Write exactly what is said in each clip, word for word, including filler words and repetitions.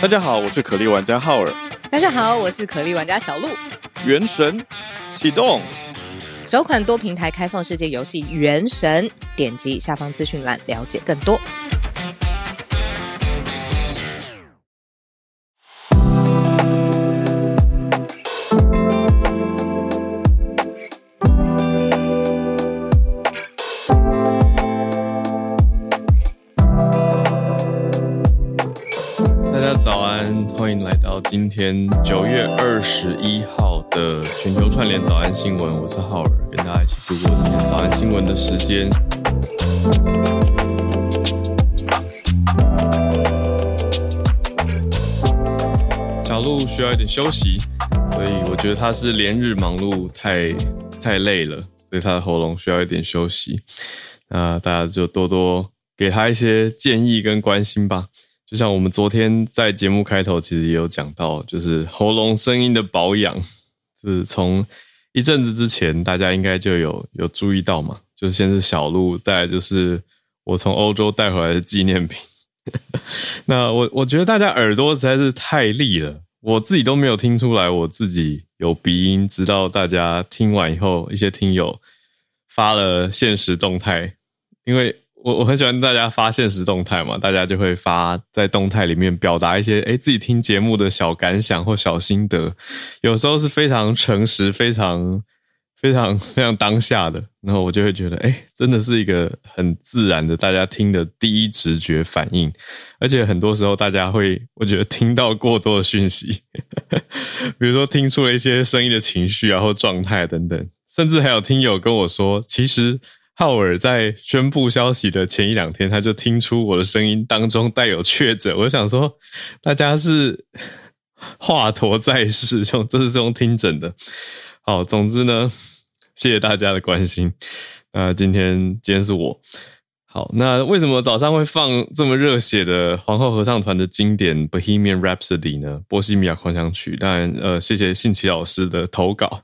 大家好，我是可莉玩家浩尔。大家好，我是可莉玩家小鹿。原神启动，首款多平台开放世界游戏原神，点击下方资讯栏了解更多。今天九月二十一号的全球串联早安新闻，我是浩尔，跟大家一起度过今天早安新闻的时间。小鹿需要一点休息，所以我觉得他是连日忙碌太太累了，所以他的喉咙需要一点休息。那大家就多多给他一些建议跟关心吧。就像我们昨天在节目开头其实也有讲到，就是喉咙声音的保养是从一阵子之前大家应该就有有注意到嘛，就是先是小鹿，再来就是我从欧洲带回来的纪念品那我我觉得大家耳朵实在是太利了，我自己都没有听出来我自己有鼻音，直到大家听完以后，一些听友发了限时动态，因为我很喜欢大家发现实动态嘛，大家就会发在动态里面表达一些诶自己听节目的小感想或小心得，有时候是非常诚实非常非常非常当下的，然后我就会觉得诶真的是一个很自然的大家听的第一直觉反应，而且很多时候大家会我觉得听到过多的讯息比如说听出了一些声音的情绪啊或状态等等，甚至还有听友跟我说其实浩尔在宣布消息的前一两天，他就听出我的声音当中带有确诊，我就想说大家是华佗在世，这是用听诊的。好，总之呢，谢谢大家的关心。呃、今天今天是我。好，那为什么早上会放这么热血的皇后合唱团的经典 Bohemian Rhapsody 呢？波西米亚狂想曲。当然，呃，谢谢信奇老师的投稿，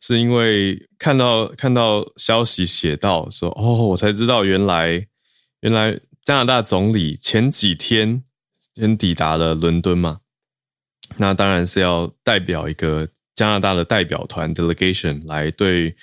是因为看到看到消息写到说，哦，我才知道原来原来加拿大总理前几天先抵达了伦敦嘛，那当然是要代表一个加拿大的代表团 delegation 来对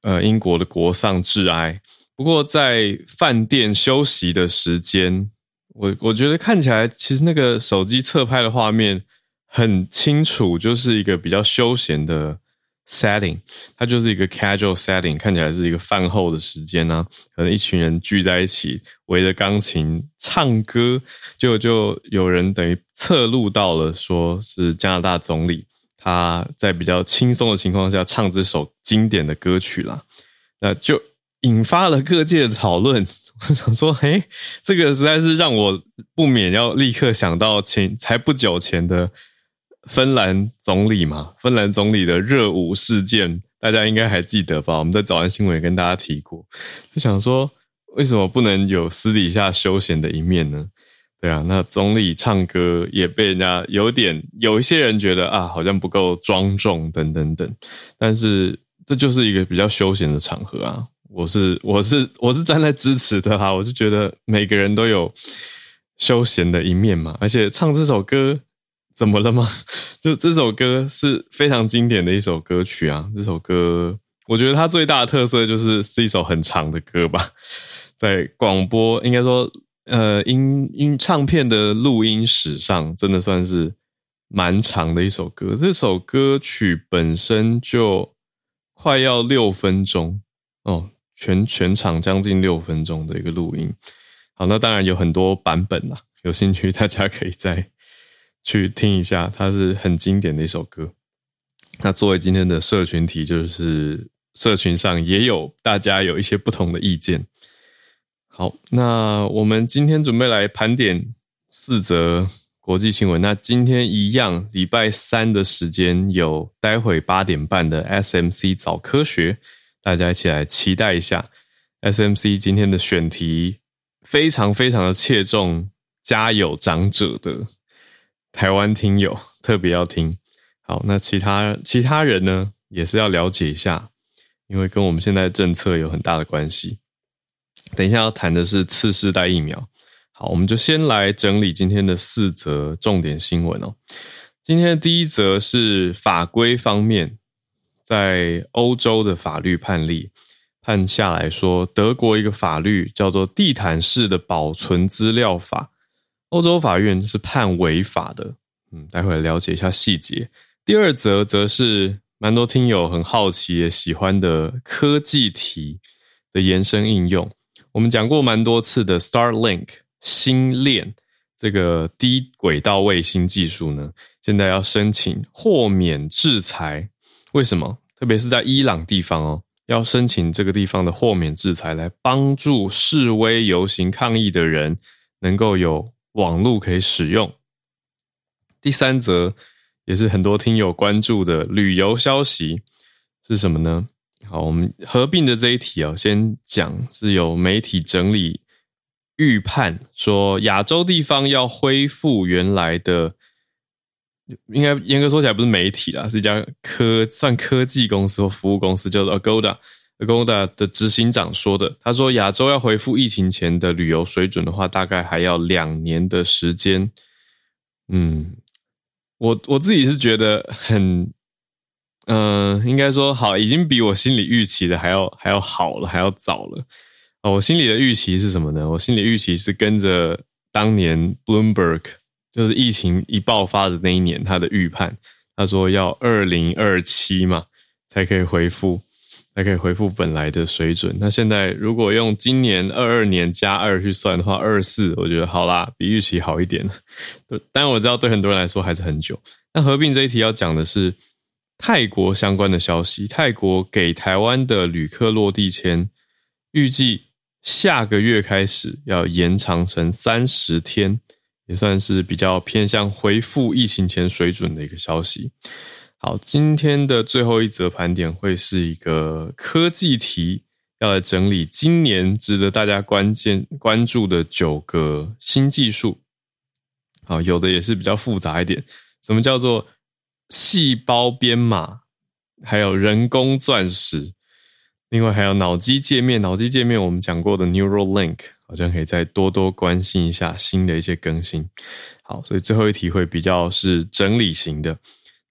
呃英国的国丧致哀。不过在饭店休息的时间，我我觉得看起来其实那个手机侧拍的画面很清楚，就是一个比较休闲的 setting， 它就是一个 casual setting， 看起来是一个饭后的时间啊，可能一群人聚在一起围着钢琴唱歌，就就有人等于侧录到了说是加拿大总理他在比较轻松的情况下唱这首经典的歌曲啦，那就引发了各界的讨论，我想说，诶，这个实在是让我不免要立刻想到前才不久前的芬兰总理嘛，芬兰总理的热舞事件，大家应该还记得吧？我们在早安新闻也跟大家提过，就想说，为什么不能有私底下休闲的一面呢？对啊，那总理唱歌也被人家有点，有一些人觉得啊，好像不够庄重等等等，但是这就是一个比较休闲的场合啊。我是我是我是站在支持的哈，我就觉得每个人都有休闲的一面嘛，而且唱这首歌怎么了吗？就这首歌是非常经典的一首歌曲啊，这首歌我觉得它最大的特色就是是一首很长的歌吧，在广播应该说呃音音唱片的录音史上真的算是蛮长的一首歌，这首歌曲本身就快要六分钟哦。全全场将近六分钟的一个录音，好，那当然有很多版本啦，有兴趣大家可以再去听一下，它是很经典的一首歌。那作为今天的社群题，就是社群上也有大家有一些不同的意见。好，那我们今天准备来盘点四则国际新闻。那今天一样，礼拜三的时间有待会八点半的 S M C 早科学。大家一起来期待一下 S M C 今天的选题，非常非常的切中家有长者的台湾听友特别要听。好，那其他其他人呢也是要了解一下，因为跟我们现在政策有很大的关系。等一下要谈的是次世代疫苗。好，我们就先来整理今天的四则重点新闻哦。今天的第一则是法规方面，在欧洲的法律判例判下来说，德国一个法律叫做地毯式的保存资料法，欧洲法院是判违法的，嗯，待会了解一下细节。第二则则是蛮多听友很好奇也喜欢的科技题的延伸应用，我们讲过蛮多次的 Starlink 星链这个低轨道卫星技术呢，现在要申请豁免制裁，为什么？特别是在伊朗地方哦，要申请这个地方的豁免制裁，来帮助示威游行抗议的人能够有网路可以使用。第三则也是很多听友关注的旅游消息是什么呢？好，我们合并的这一题哦，先讲是有媒体整理预判说亚洲地方要恢复原来的，应该严格说起来不是媒体啦，是一家科算科技公司或服务公司叫做 Agoda Agoda 的执行长说的，他说亚洲要恢复疫情前的旅游水准的话，大概还要两年的时间。嗯，我我自己是觉得很嗯、呃，应该说好，已经比我心里预期的还要还要好了，还要早了。哦，我心里的预期是什么呢？我心里预期是跟着当年 Bloomberg 就是疫情一爆发的那一年他的预判，他说要二零二七嘛才可以恢复，才可以恢复本来的水准。那现在如果用今年二十二年加二去算的话，二十四我觉得好啦，比预期好一点。但我知道对很多人来说还是很久。那合并这一题要讲的是泰国相关的消息，泰国给台湾的旅客落地签预计下个月开始要延长成三十天，也算是比较偏向恢复疫情前水准的一个消息。好，今天的最后一则盘点会是一个科技题，要来整理今年值得大家关键关注的九个新技术。好，有的也是比较复杂一点，什么叫做细胞编码，还有人工钻石，另外还有脑机界面，脑机界面我们讲过的 Neuralink 好像可以再多多关心一下新的一些更新。好，所以最后一题会比较是整理型的，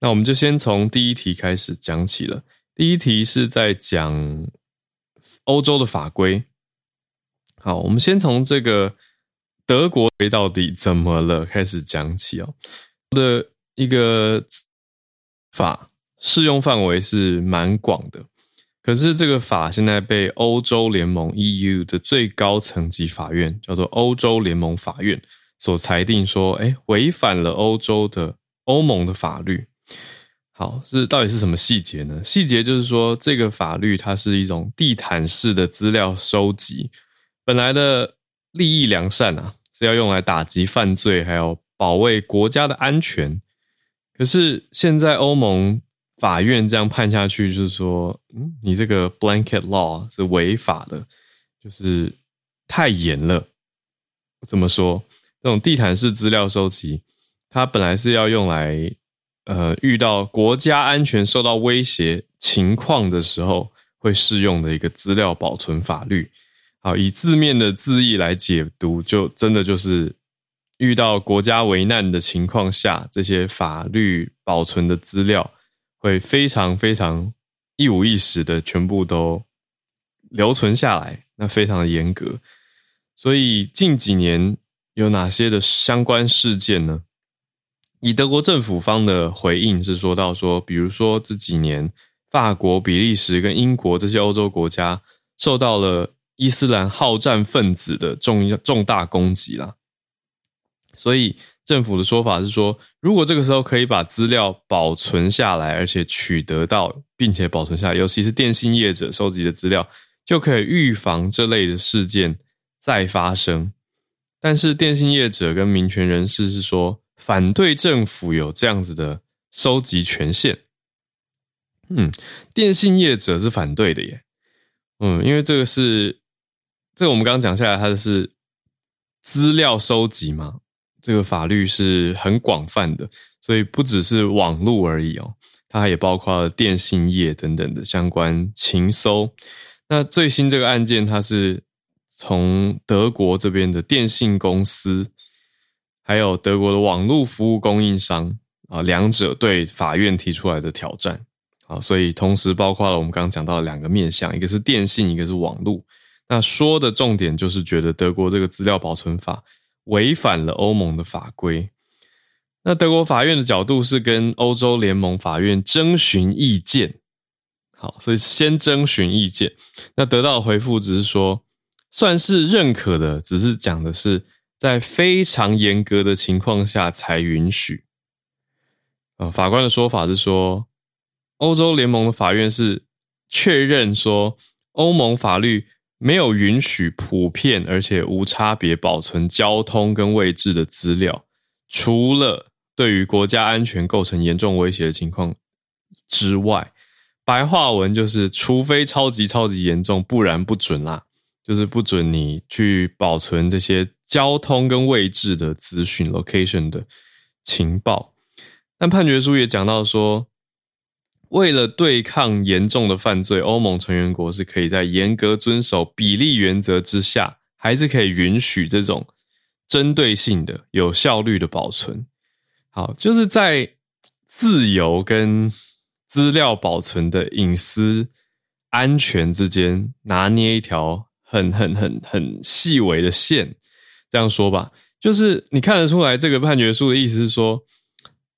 那我们就先从第一题开始讲起了。第一题是在讲欧洲的法规。好，我们先从这个德国到底怎么了开始讲起哦。的一个法适用范围是蛮广的，可是这个法现在被欧洲联盟 E U 的最高层级法院叫做欧洲联盟法院所裁定说，诶，违反了欧洲的欧盟的法律。好，是到底是什么细节呢？细节就是说这个法律它是一种地毯式的资料收集，本来的利益良善啊，是要用来打击犯罪还有保卫国家的安全，可是现在欧盟法院这样判下去，就是说、嗯、你这个 blanket law 是违法的，就是太严了。怎么说？这种地毯式资料收集它本来是要用来呃，遇到国家安全受到威胁情况的时候会适用的一个资料保存法律。好，以字面的字义来解读，就真的就是遇到国家危难的情况下，这些法律保存的资料会非常非常一五一十的全部都留存下来，那非常的严格。所以近几年有哪些的相关事件呢？以德国政府方的回应是说到说，比如说这几年法国、比利时跟英国这些欧洲国家受到了伊斯兰好战分子的 重, 重大攻击啦。所以政府的说法是说，如果这个时候可以把资料保存下来，而且取得到并且保存下来，尤其是电信业者收集的资料，就可以预防这类的事件再发生。但是电信业者跟民权人士是说反对政府有这样子的收集权限。嗯，电信业者是反对的耶。嗯，因为这个是这个我们刚刚讲下来，它是资料收集嘛，这个法律是很广泛的，所以不只是网路而已哦，它也包括了电信业等等的相关情搜。那最新这个案件，它是从德国这边的电信公司还有德国的网络服务供应商啊，两者对法院提出来的挑战。好，所以同时包括了我们刚刚讲到的两个面向，一个是电信，一个是网络。那说的重点就是觉得德国这个资料保存法违反了欧盟的法规。那德国法院的角度是跟欧洲联盟法院征询意见。好，所以先征询意见，那得到的回复只是说算是认可的，只是讲的是在非常严格的情况下才允许。呃、法官的说法是说，欧洲联盟的法院是确认说欧盟法律没有允许普遍而且无差别保存交通跟位置的资料，除了对于国家安全构成严重威胁的情况之外。白话文就是除非超级超级严重，不然不准啦，就是不准你去保存这些交通跟位置的资讯 location 的情报。但判决书也讲到说，为了对抗严重的犯罪，欧盟成员国是可以在严格遵守比例原则之下，还是可以允许这种针对性的有效率的保存。好，就是在自由跟资料保存的隐私安全之间拿捏一条很很很很细微的线。这样说吧，就是你看得出来这个判决书的意思是说，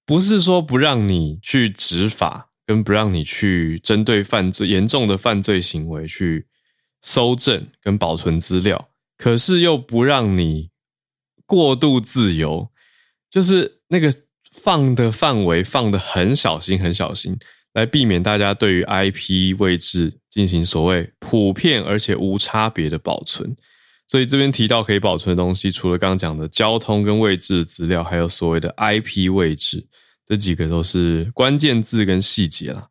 不是说不让你去执法，跟不让你去针对犯罪严重的犯罪行为去搜证跟保存资料，可是又不让你过度自由，就是那个放的范围放得很小心很小心，来避免大家对于 I P 位置进行所谓普遍而且无差别的保存。所以这边提到可以保存的东西，除了刚刚讲的交通跟位置的资料，还有所谓的 I P 位置，这几个都是关键字跟细节啦。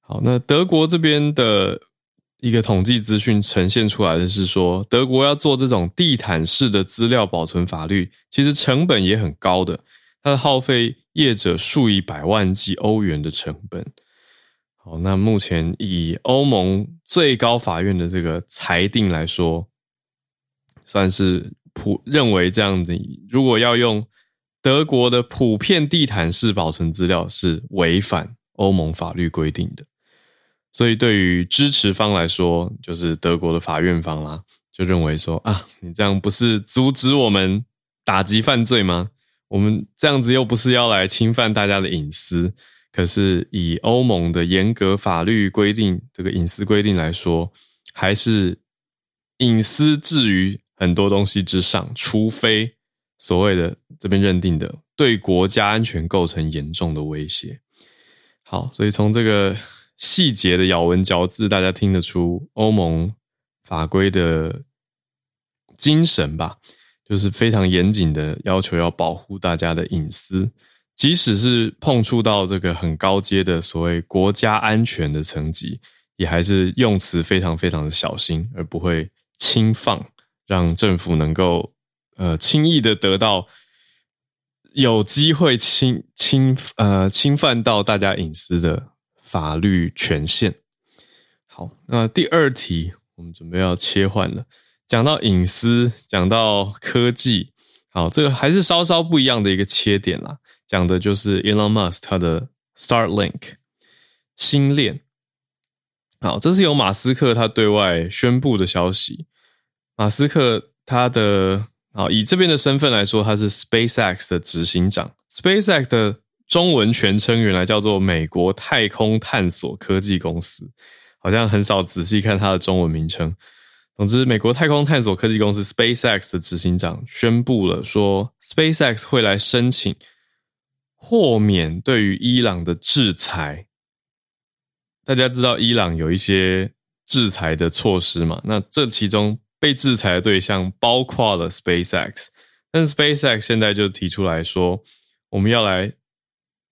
好，那德国这边的一个统计资讯呈现出来的是说，德国要做这种地毯式的资料保存法律，其实成本也很高的，它的耗费业者数以百万计欧元的成本。好，那目前以欧盟最高法院的这个裁定来说，算是普认为这样的，如果要用德国的普遍地毯式保存资料是违反欧盟法律规定的。所以对于支持方来说，就是德国的法院方啦，就认为说啊，你这样不是阻止我们打击犯罪吗？我们这样子又不是要来侵犯大家的隐私，可是以欧盟的严格法律规定，这个隐私规定来说，还是隐私置于很多东西之上，除非所谓的这边认定的对国家安全构成严重的威胁。好，所以从这个细节的咬文嚼字，大家听得出欧盟法规的精神吧，就是非常严谨的要求要保护大家的隐私，即使是碰触到这个很高阶的所谓国家安全的层级，也还是用词非常非常的小心，而不会轻放，让政府能够呃轻易的得到有机会侵侵呃侵犯到大家隐私的法律权限。好，那第二题我们准备要切换了。讲到隐私，讲到科技，好，这个还是稍稍不一样的一个切点啦。讲的就是 Elon Musk 他的 Starlink 星链。好，这是由马斯克他对外宣布的消息。马斯克他的好以这边的身份来说，他是 SpaceX 的执行长。SpaceX 的中文全称原来叫做美国太空探索科技公司，好像很少仔细看它的中文名称。总之，美国太空探索科技公司 SpaceX 的执行长宣布了说 SpaceX 会来申请豁免对于伊朗的制裁。大家知道伊朗有一些制裁的措施嘛，那这其中被制裁的对象包括了 SpaceX， 但 SpaceX 现在就提出来说，我们要来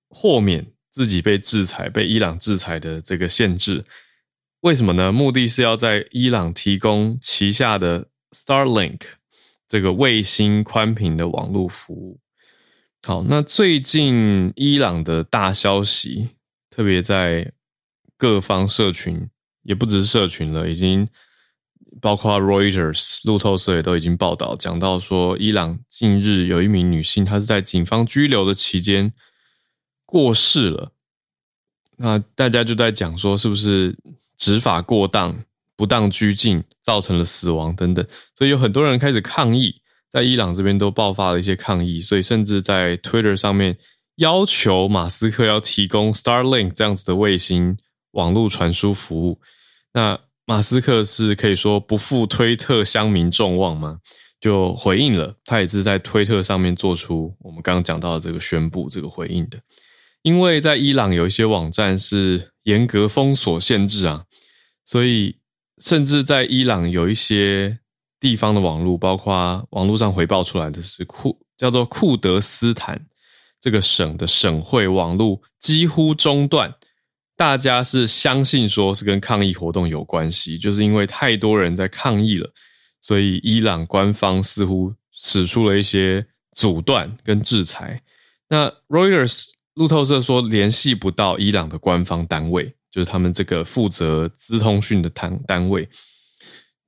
豁免自己被制裁被伊朗制裁的这个限制。为什么呢？目的是要在伊朗提供旗下的 Starlink 这个卫星宽频的网络服务。好，那最近伊朗的大消息，特别在各方社群，也不只是社群了，已经包括 Reuters 路透社也都已经报道，讲到说伊朗近日有一名女性，她是在警方拘留的期间过世了。那大家就在讲说，是不是执法过当、不当拘禁造成了死亡等等，所以有很多人开始抗议，在伊朗这边都爆发了一些抗议，所以甚至在 Twitter 上面要求马斯克要提供 Starlink 这样子的卫星网络传输服务。那马斯克是可以说不负推特乡民众望吗？就回应了，他也是在推特上面做出我们刚刚讲到的这个宣布、这个回应的。因为在伊朗有一些网站是严格封锁限制啊，所以甚至在伊朗有一些地方的网络，包括网络上回报出来的是库叫做库德斯坦这个省的省会网络几乎中断。大家是相信说是跟抗议活动有关系，就是因为太多人在抗议了，所以伊朗官方似乎使出了一些阻断跟制裁。那 Reuters 路透社说联系不到伊朗的官方单位，就是他们这个负责资通讯的单位，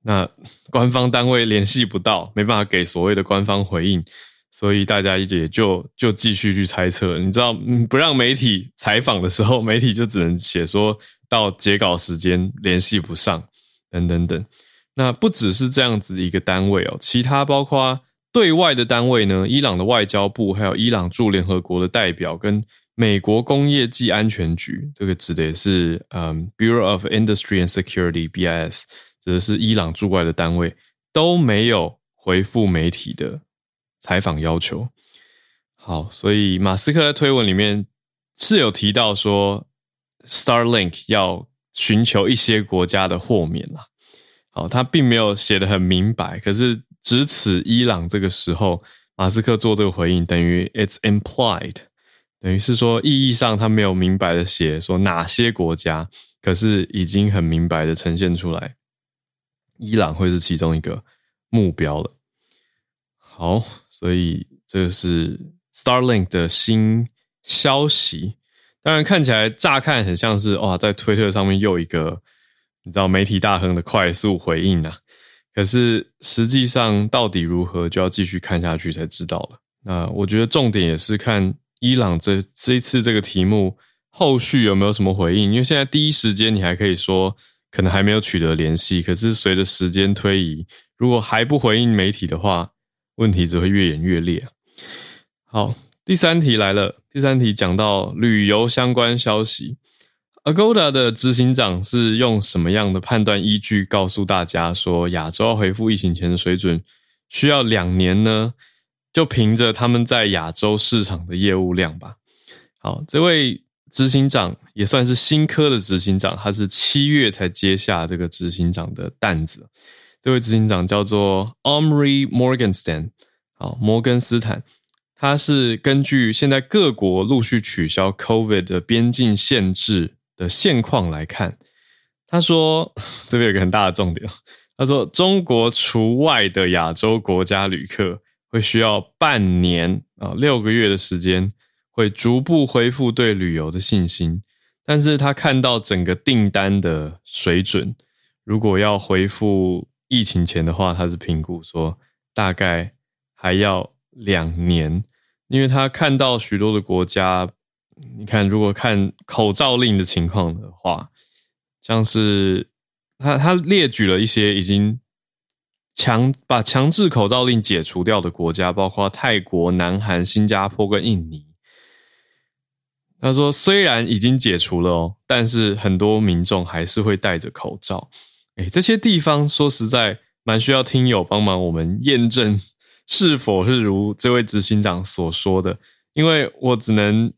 那官方单位联系不到，没办法给所谓的官方回应，所以大家也就就继续去猜测。你知道不让媒体采访的时候，媒体就只能写说到截稿时间联系不上等等等。那不只是这样子一个单位哦，其他包括对外的单位呢，伊朗的外交部还有伊朗驻联合国的代表跟美国工业及安全局，这个指的也是、嗯、Bureau of Industry and Security B I S， 指的是伊朗驻外的单位，都没有回复媒体的采访要求。好，所以马斯克在推文里面是有提到说 Starlink 要寻求一些国家的豁免啦。好，他并没有写得很明白，可是值此伊朗这个时候马斯克做这个回应，等于 it's implied， 等于是说意义上他没有明白的写说哪些国家，可是已经很明白的呈现出来伊朗会是其中一个目标了。好，所以这是 Starlink 的新消息。当然看起来乍看很像是哇，在推特上面又一个你知道媒体大亨的快速回应啊，可是实际上到底如何就要继续看下去才知道了。那我觉得重点也是看伊朗这这一次这个题目后续有没有什么回应，因为现在第一时间你还可以说可能还没有取得联系，可是随着时间推移，如果还不回应媒体的话，问题只会越演越烈。好，第三题来了。第三题讲到旅游相关消息。Agoda 的执行长是用什么样的判断依据告诉大家说亚洲要恢复疫情前的水准需要两年呢？就凭着他们在亚洲市场的业务量吧。好，这位执行长也算是新科的执行长，他是七月才接下这个执行长的担子。这位执行长叫做 Omri Morganstern， 好，摩根斯坦，他是根据现在各国陆续取消 COVID 的边境限制的现况来看，他说这边有一个很大的重点，他说中国除外的亚洲国家旅客会需要半年啊六个月的时间，会逐步恢复对旅游的信心，但是他看到整个订单的水准，如果要恢复疫情前的话，他是评估说大概还要两年，因为他看到许多的国家，你看如果看口罩令的情况的话，像是 他, 他列举了一些已经强把强制口罩令解除掉的国家，包括泰国、南韩、新加坡跟印尼。他说虽然已经解除了哦，但是很多民众还是会戴着口罩。欸、这些地方说实在蛮需要听友帮忙我们验证是否是如这位执行长所说的，因为我只能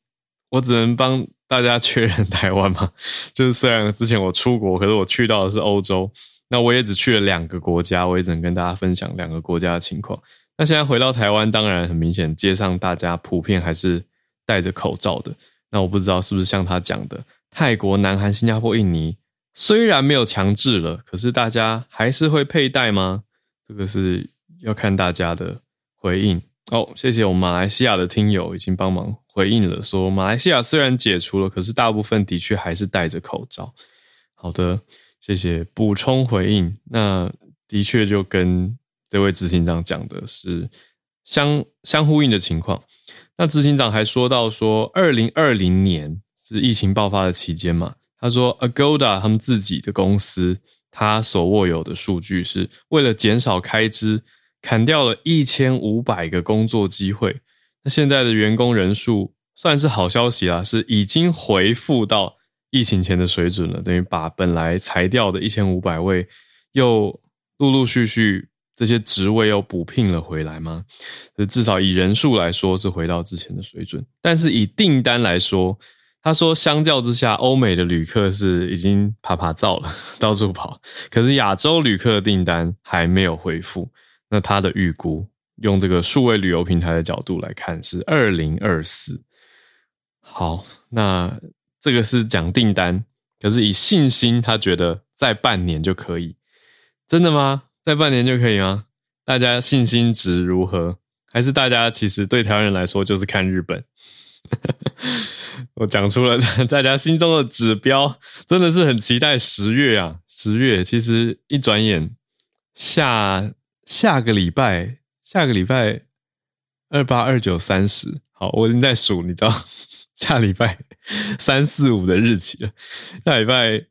我只能帮大家确认台湾嘛，就是虽然之前我出国，可是我去到的是欧洲，那我也只去了两个国家，我也只能跟大家分享两个国家的情况。那现在回到台湾，当然很明显街上大家普遍还是戴着口罩的，那我不知道是不是像他讲的泰国、南韩、新加坡、印尼虽然没有强制了，可是大家还是会佩戴吗？这个是要看大家的回应哦。谢谢我们马来西亚的听友已经帮忙回应了，说马来西亚虽然解除了，可是大部分的确还是戴着口罩。好的，谢谢补充回应。那的确就跟这位执行长讲的是相相呼应的情况。那执行长还说到说二零二零年是疫情爆发的期间嘛，他说 Agoda 他们自己的公司他所握有的数据是为了减少开支砍掉了一千五百个工作机会，那现在的员工人数算是好消息啦，是已经回复到疫情前的水准了，等于把本来裁掉的一千五百位又陆陆续续这些职位又补聘了回来吗？至少以人数来说是回到之前的水准。但是以订单来说，他说相较之下欧美的旅客是已经爬爬灶了，到处跑，可是亚洲旅客的订单还没有恢复。那他的预估用这个数位旅游平台的角度来看是二零二四。好，那这个是讲订单，可是以信心他觉得在半年就可以。真的吗？在半年就可以吗？大家信心值如何？还是大家其实对台湾人来说就是看日本？我讲出了大家心中的指标，真的是很期待十月啊！十月其实一转眼下下个礼拜，下个礼拜二八、二九、三十，好，我已经在数，你知道下礼拜三、四、五的日期了。下礼拜。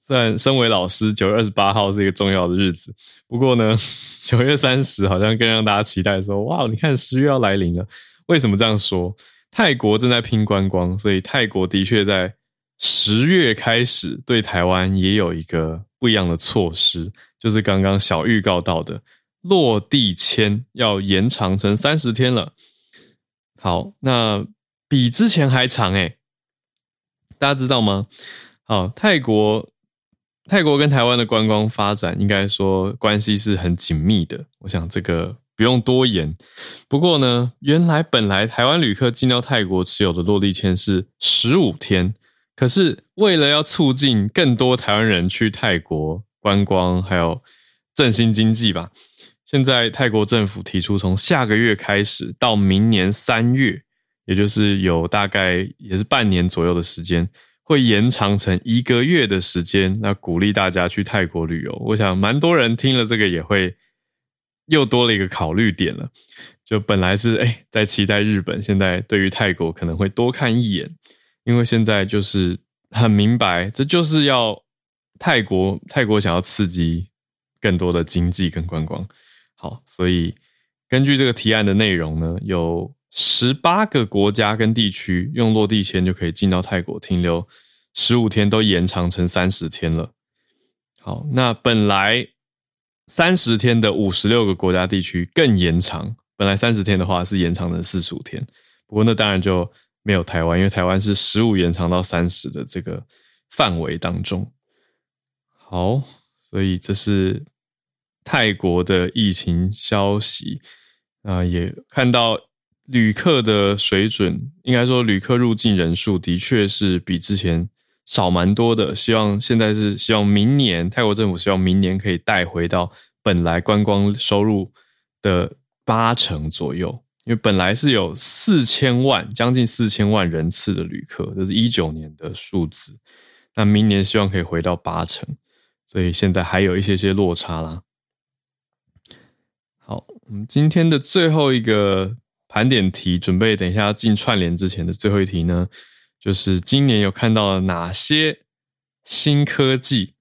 虽然身为老师九月二十八号是一个重要的日子，不过呢九月三十好像更让大家期待说，哇，你看十月要来临了。为什么这样说？泰国正在拼观光，所以泰国的确在十月开始对台湾也有一个不一样的措施，就是刚刚小预告到的落地签要延长成三十天了。好，那比之前还长耶，大家知道吗？好，泰国泰国跟台湾的观光发展应该说关系是很紧密的，我想这个不用多言。不过呢，原来本来台湾旅客进到泰国持有的落地签是十五天，可是为了要促进更多台湾人去泰国观光还有振兴经济吧，现在泰国政府提出从下个月开始到明年三月，也就是有大概也是半年左右的时间，会延长成一个月的时间，那鼓励大家去泰国旅游。我想蛮多人听了这个也会又多了一个考虑点了，就本来是哎在期待日本，现在对于泰国可能会多看一眼，因为现在就是很明白，这就是要泰国泰国想要刺激更多的经济跟观光。好，所以根据这个提案的内容呢，有十八个国家跟地区用落地签就可以进到泰国停留十五天，都延长成三十天了。好，那本来三十天的五十六个国家地区更延长，本来三十天的话是延长成四十五天，不过那当然就没有台湾，因为台湾是十五延长到三十的这个范围当中。好，所以这是泰国的疫情消息。呃、也看到旅客的水准，应该说旅客入境人数的确是比之前少蛮多的，希望现在是希望明年泰国政府希望明年可以带回到本来观光收入的八成左右，因为本来是有四千万将近四千万人次的旅客，这是一九年的数字，那明年希望可以回到八成，所以现在还有一些些落差啦。好，我们今天的最后一个盘点题，准备等一下进串联之前的最后一题呢，就是今年有看到了哪些新科技。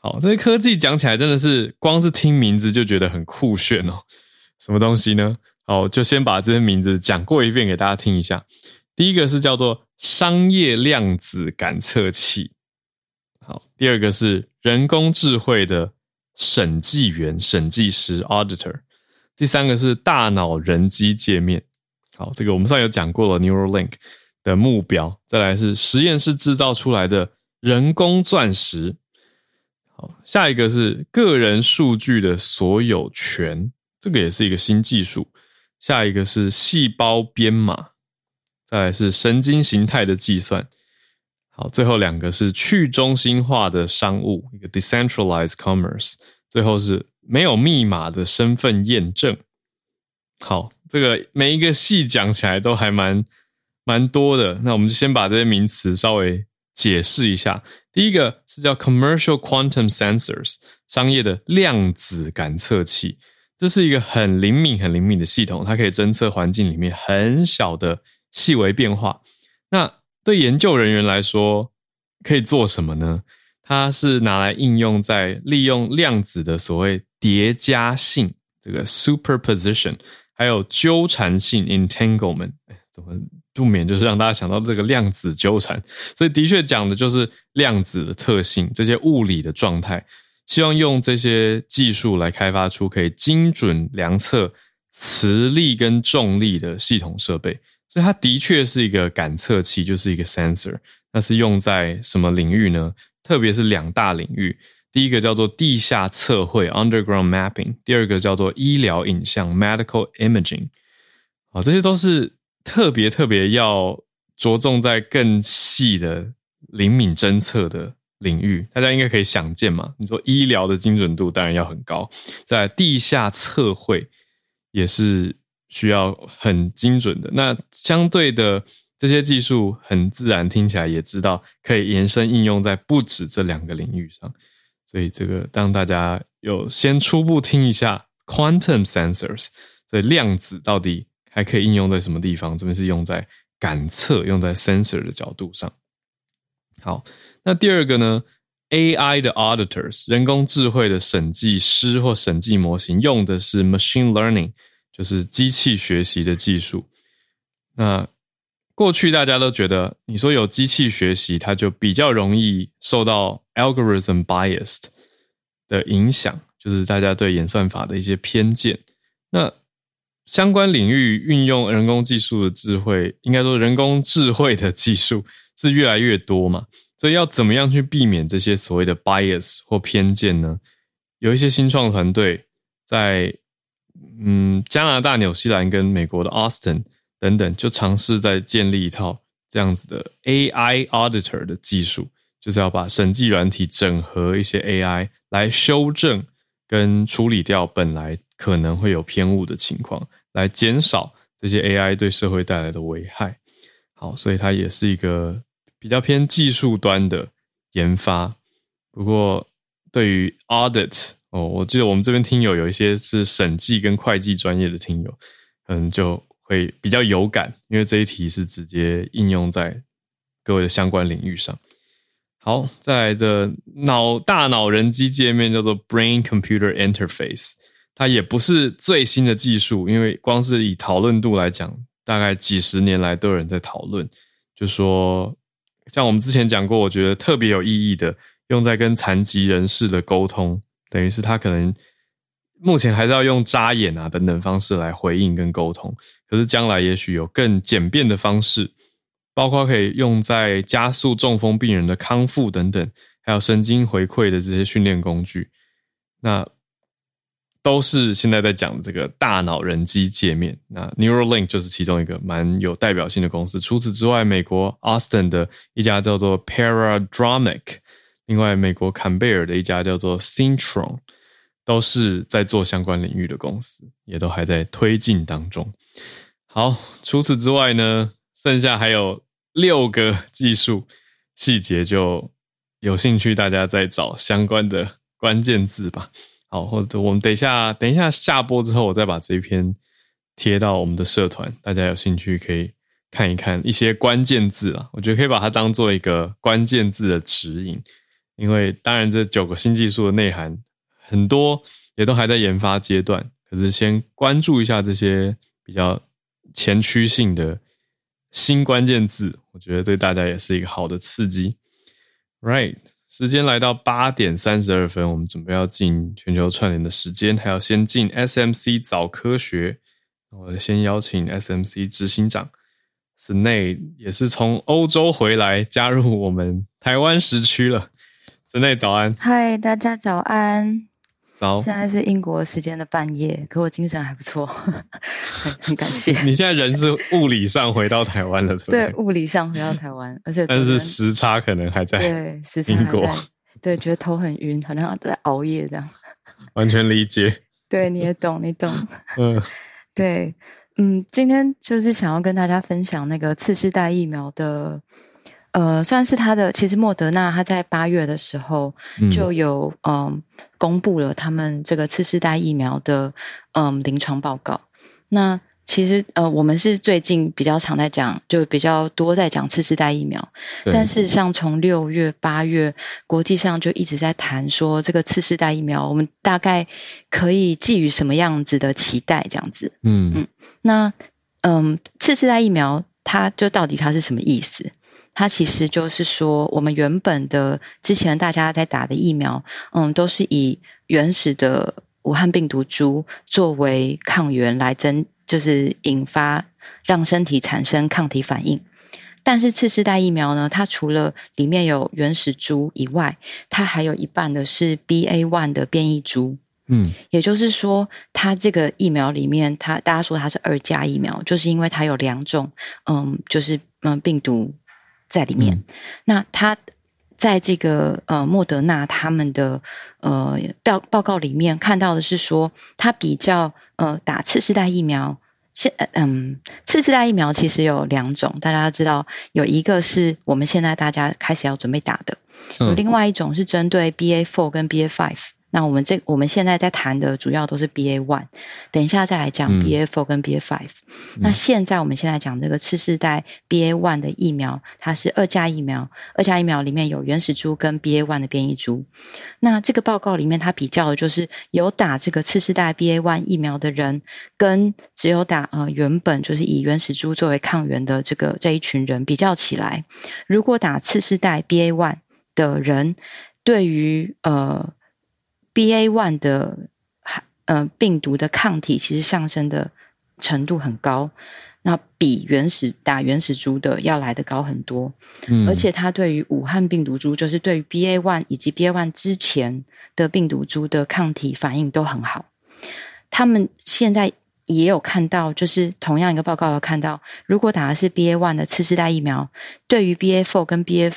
好，这些科技讲起来真的是光是听名字就觉得很酷炫哦。什么东西呢？好，就先把这些名字讲过一遍给大家听一下。第一个是叫做商业量子感测器。好，第二个是人工智慧的审计员、审计师 auditor。第三个是大脑人机界面。好，这个我们上有讲过了 Neuralink 的目标。再来是实验室制造出来的人工钻石。好，下一个是个人数据的所有权，这个也是一个新技术。下一个是细胞编码，再来是神经形态的计算。好，最后两个是去中心化的商务，一个 decentralized commerce。最后是没有密码的身份验证。好，这个每一个细讲起来都还蛮蛮多的，那我们就先把这些名词稍微解释一下。第一个是叫 Commercial Quantum Sensors， 商业的量子感测器。这是一个很灵敏很灵敏的系统，它可以侦测环境里面很小的细微变化。那对研究人员来说可以做什么呢？它是拿来应用在利用量子的所谓叠加性，这个 superposition， 还有纠缠性 entanglement， 怎么不免就是让大家想到这个量子纠缠。所以的确讲的就是量子的特性，这些物理的状态，希望用这些技术来开发出可以精准量测磁力跟重力的系统设备。所以它的确是一个感测器，就是一个 sensor。 那是用在什么领域呢？特别是两大领域，第一个叫做地下测绘 underground mapping， 第二个叫做医疗影像 medical imaging。 好，这些都是特别特别要着重在更细的灵敏侦测的领域，大家应该可以想见嘛。你说医疗的精准度当然要很高，在地下测绘也是需要很精准的。那相对的，这些技术很自然听起来也知道可以延伸应用在不止这两个领域上，所以这个让大家有先初步听一下 Quantum Sensors， 所以量子到底还可以应用在什么地方，这边是用在感测，用在 sensor 的角度上。好，那第二个呢， A I 的 auditors， 人工智慧的审计师或审计模型，用的是 machine learning， 就是机器学习的技术。那过去大家都觉得你说有机器学习，它就比较容易受到 algorithm biased 的影响，就是大家对演算法的一些偏见。那相关领域运用人工技术的智慧，应该说人工智慧的技术是越来越多嘛，所以要怎么样去避免这些所谓的 bias 或偏见呢？有一些新创团队在嗯加拿大、纽西兰跟美国的 Austin等等，就尝试在建立一套这样子的 A I auditor 的技术，就是要把审计软体整合一些 A I 来修正跟处理掉本来可能会有偏误的情况，来减少这些 A I 对社会带来的危害。好，所以它也是一个比较偏技术端的研发。不过对于 audit， 哦，我记得我们这边听友有一些是审计跟会计专业的听友，嗯，就会比较有感，因为这一题是直接应用在各位的相关领域上。好，再来的脑大脑人机界面叫做 Brain Computer Interface， 它也不是最新的技术，因为光是以讨论度来讲，大概几十年来都有人在讨论。就说像我们之前讲过，我觉得特别有意义的，用在跟残疾人士的沟通，等于是他可能目前还是要用眨眼啊等等方式来回应跟沟通，可是将来也许有更简便的方式，包括可以用在加速中风病人的康复等等，还有神经回馈的这些训练工具，那都是现在在讲的这个大脑人机界面。那 Neuralink 就是其中一个蛮有代表性的公司。除此之外，美国 Austin 的一家叫做 Paradromics， 另外美国坎贝尔的一家叫做 Cintron，都是在做相关领域的公司，也都还在推进当中。好，除此之外呢，剩下还有六个技术细节，就有兴趣大家再找相关的关键字吧。好，或者我们等一下等一下下播之后，我再把这一篇贴到我们的社团，大家有兴趣可以看一看一些关键字啦。我觉得可以把它当做一个关键字的指引，因为当然这九个新技术的内涵很多也都还在研发阶段，可是先关注一下这些比较前驱性的新关键字，我觉得对大家也是一个好的刺激。 Right， 时间来到八点三十二分，我们准备要进全球串联的时间，还要先进 S M C 早科学。我先邀请 S M C 执行长 Snay， 也是从欧洲回来加入我们台湾时区了。 Snay 早安。嗨，大家早安。现在是英国时间的半夜，可我精神还不错，很, 很感谢。你现在人是物理上回到台湾了，对不对？对，物理上回到台湾，而且但是时差可能还在英国。对，时差还在。对，觉得头很晕，好像在熬夜这样。完全理解。对，你也懂，你懂。嗯，对，嗯，今天就是想要跟大家分享那个次世代疫苗的呃，算是他的，其实莫德纳他在八月的时候就有嗯、呃、公布了他们这个次世代疫苗的嗯、呃、临床报告。那其实呃，我们是最近比较常在讲，就比较多在讲次世代疫苗，但事实上从六月、八月，国际上就一直在谈说这个次世代疫苗，我们大概可以寄予什么样子的期待，这样子。嗯嗯，那嗯，次世代疫苗它就到底它是什么意思？它其实就是说，我们原本的之前大家在打的疫苗，嗯，都是以原始的武汉病毒株作为抗原来增。就是引发让身体产生抗体反应，但是次世代疫苗呢，它除了里面有原始株以外，它还有一半的是 B A 一 的变异株。嗯，也就是说，它这个疫苗里面，它大家说它是二价疫苗，就是因为它有两种，嗯，就是嗯病毒在里面。嗯、那它在这个呃莫德纳他们的呃报报告里面看到的是说，它比较。呃，打次世代疫苗，现嗯，次世代疫苗其实有两种，大家知道，有一个是我们现在大家开始要准备打的，有另外一种是针对 B A 四 跟 B A 五。那我们这我们现在在谈的主要都是 B A 一，等一下再来讲 B A 四 跟 B A 五、嗯。那现在我们现在讲这个次世代 B A 一 的疫苗，它是二价疫苗，二价疫苗里面有原始株跟 B A 一 的变异株。那这个报告里面它比较的就是有打这个次世代 B A 一 疫苗的人，跟只有打呃原本就是以原始株作为抗原的这个这一群人比较起来，如果打次世代 B A 一 的人，对于呃。B A 一 的呃病毒的抗体其实上升的程度很高，那比原始打原始株的要来的高很多、嗯、而且它对于武汉病毒株，就是对于 B A 一 以及 B A 一 之前的病毒株的抗体反应都很好。他们现在也有看到，就是同样一个报告有看到，如果打的是 B A 一 的次世代疫苗，对于 B A 四 跟 B A 五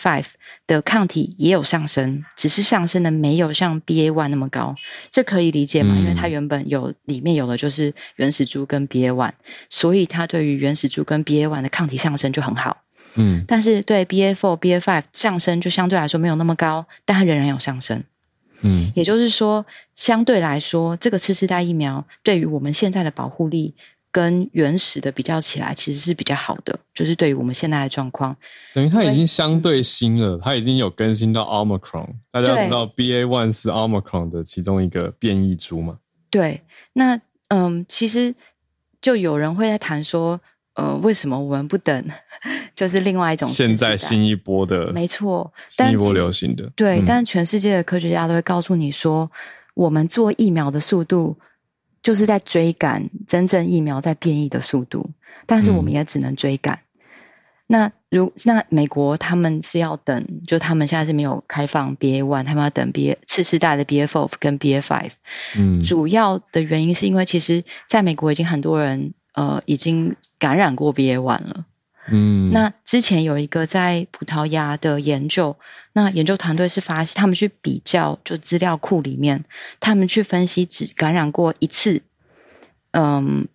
的抗体也有上升，只是上升的没有像 B A 一 那么高。这可以理解嘛？因为它原本有里面有的就是原始株跟 B A 一，所以它对于原始株跟 B A 一 的抗体上升就很好。嗯，但是对 B A 四、B A 五 上升就相对来说没有那么高，但它仍然有上升。嗯，也就是说，相对来说，这个次世代疫苗对于我们现在的保护力跟原始的比较起来，其实是比较好的，就是对于我们现在的状况。等于它已经相对新了，它已经有更新到 Omicron。大家知道 B A 一 是 Omicron 的其中一个变异株嘛？对，那嗯，其实就有人会在谈说，呃，为什么我们不等？就是另外一种现在新一波的，没错，新一波流行的，对、嗯、但全世界的科学家都会告诉你说，我们做疫苗的速度就是在追赶真正疫苗在变异的速度，但是我们也只能追赶、嗯、那如那美国他们是要等，就他们现在是没有开放 B A 一， 他们要等 B A 次世代的 B A 四 跟 B A 五、嗯、主要的原因是因为其实在美国已经很多人呃已经感染过 B A 一 了。嗯，那之前有一个在葡萄牙的研究，那研究团队是发现他们去比较，就资料库里面，他们去分析只感染过一次，嗯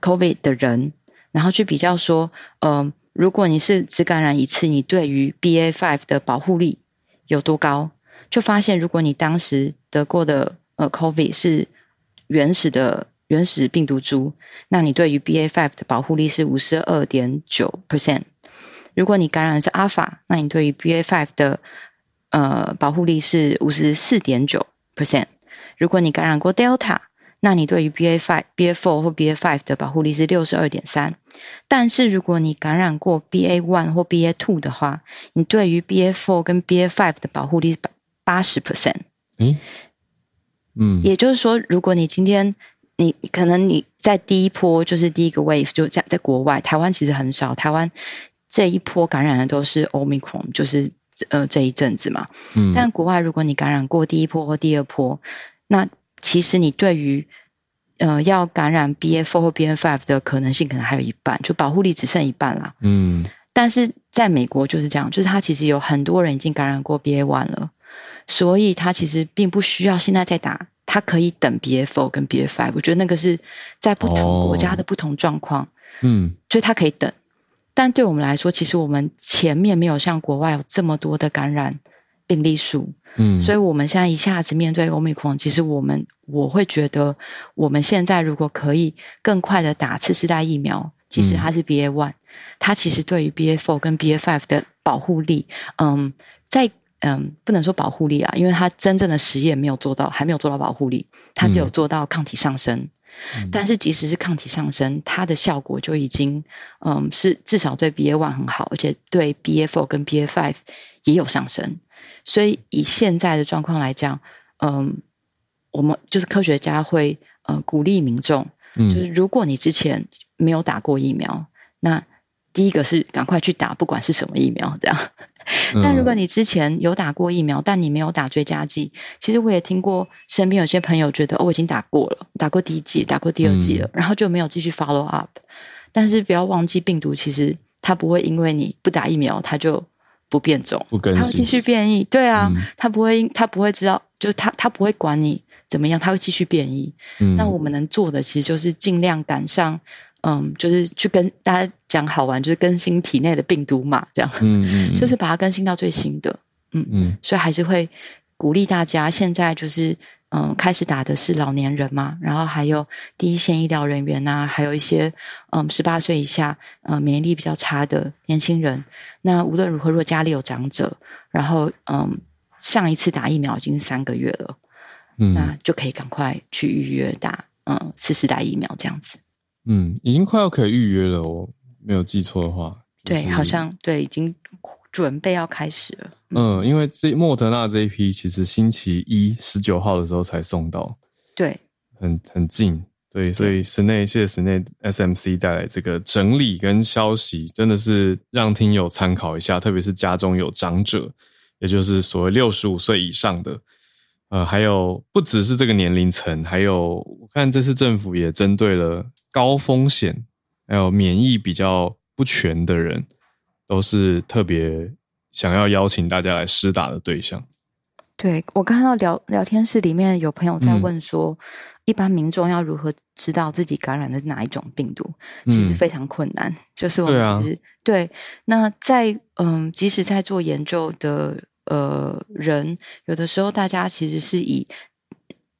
，COVID 的人，然后去比较说，嗯，如果你是只感染一次，你对于 B A 五 的保护力有多高？就发现如果你当时得过的呃 COVID 是原始的。原始病毒株，那你对于 B A 五 的保护力是 百分之五十二点九。 如果你感染的是 Alpha， 那你对于 B A 五 的、呃、保护力是 百分之五十四点九。 如果你感染过 Delta， 那你对于 B A 五、 B A 四 或 B A 五 的保护力是 百分之六十二点三。 但是如果你感染过 B A 一 或 B A 二 的话，你对于 B A 四 跟 B A 五 的保护力是 百分之八十。 嗯嗯，也就是说，如果你今天你可能你在第一波，就是第一个 wave， 就在在国外，台湾其实很少，台湾这一波感染的都是 Omicron， 就是呃这一阵子嘛。嗯，但国外如果你感染过第一波或第二波，那其实你对于呃要感染 B A 四 或 B A 五 的可能性可能还有一半，就保护力只剩一半啦。嗯，但是在美国就是这样，就是他其实有很多人已经感染过 B A 一 了，所以他其实并不需要现在再打。他可以等 B A 四 跟 B A 五， 我觉得那个是在不同国家的不同状况、哦、嗯，所以他可以等。但对我们来说，其实我们前面没有像国外有这么多的感染病例数，嗯，所以我们现在一下子面对 Omicron， 其实我们我会觉得，我们现在如果可以更快的打次世代疫苗，即使它是 B A 一、嗯，它其实对于 B A 四 跟 B A 五 的保护力，嗯，在嗯不能说保护力啊，因为它真正的实验没有做到，还没有做到保护力，它只有做到抗体上升。嗯但是即使是抗体上升，它的效果就已经嗯是至少对 B A 一 很好，而且对 B A 四 跟 B A 五 也有上升。所以以现在的状况来讲，嗯，我们就是科学家会呃鼓励民众，就是如果你之前没有打过疫苗，那第一个是赶快去打，不管是什么疫苗这样。但如果你之前有打过疫苗，但你没有打追加剂，其实我也听过身边有些朋友觉得，哦，我已经打过了，打过第一剂，打过第二剂了，然后就没有继续 follow up。但是不要忘记，病毒其实它不会因为你不打疫苗，它就不变种，不更新，它会继续变异。对啊，嗯、它不会，它不会知道，就是它，它不会管你怎么样，它会继续变异。嗯、那我们能做的，其实就是尽量赶上。嗯，就是去跟大家讲好玩，就是更新体内的病毒码这样，嗯嗯，就是把它更新到最新的，嗯嗯，所以还是会鼓励大家，现在就是嗯，开始打的是老年人嘛，然后还有第一线医疗人员啊，还有一些嗯十八岁以下呃免疫力比较差的年轻人。那无论如何，如果家里有长者，然后嗯，上一次打疫苗已经三个月了，嗯，那就可以赶快去预约打嗯次世代疫苗这样子。嗯，已经快要可以预约了，我没有记错的话。就是、对，好像对，已经准备要开始了。嗯，嗯因为这莫德纳这一批其实星期一十九号的时候才送到，对，很很近。对，所以神内谢谢神内 S M C 带来这个整理跟消息，真的是让听友参考一下，特别是家中有长者，也就是所谓六十五岁以上的。呃，还有不只是这个年龄层，还有我看这次政府也针对了高风险，还有免疫比较不全的人，都是特别想要邀请大家来施打的对象。对，我看到聊聊天室里面有朋友在问说，嗯、一般民众要如何知道自己感染的是哪一种病毒？其实非常困难，嗯、就是我们其实 对,、啊、对。那在嗯，即使在做研究的。呃，人有的时候大家其实是以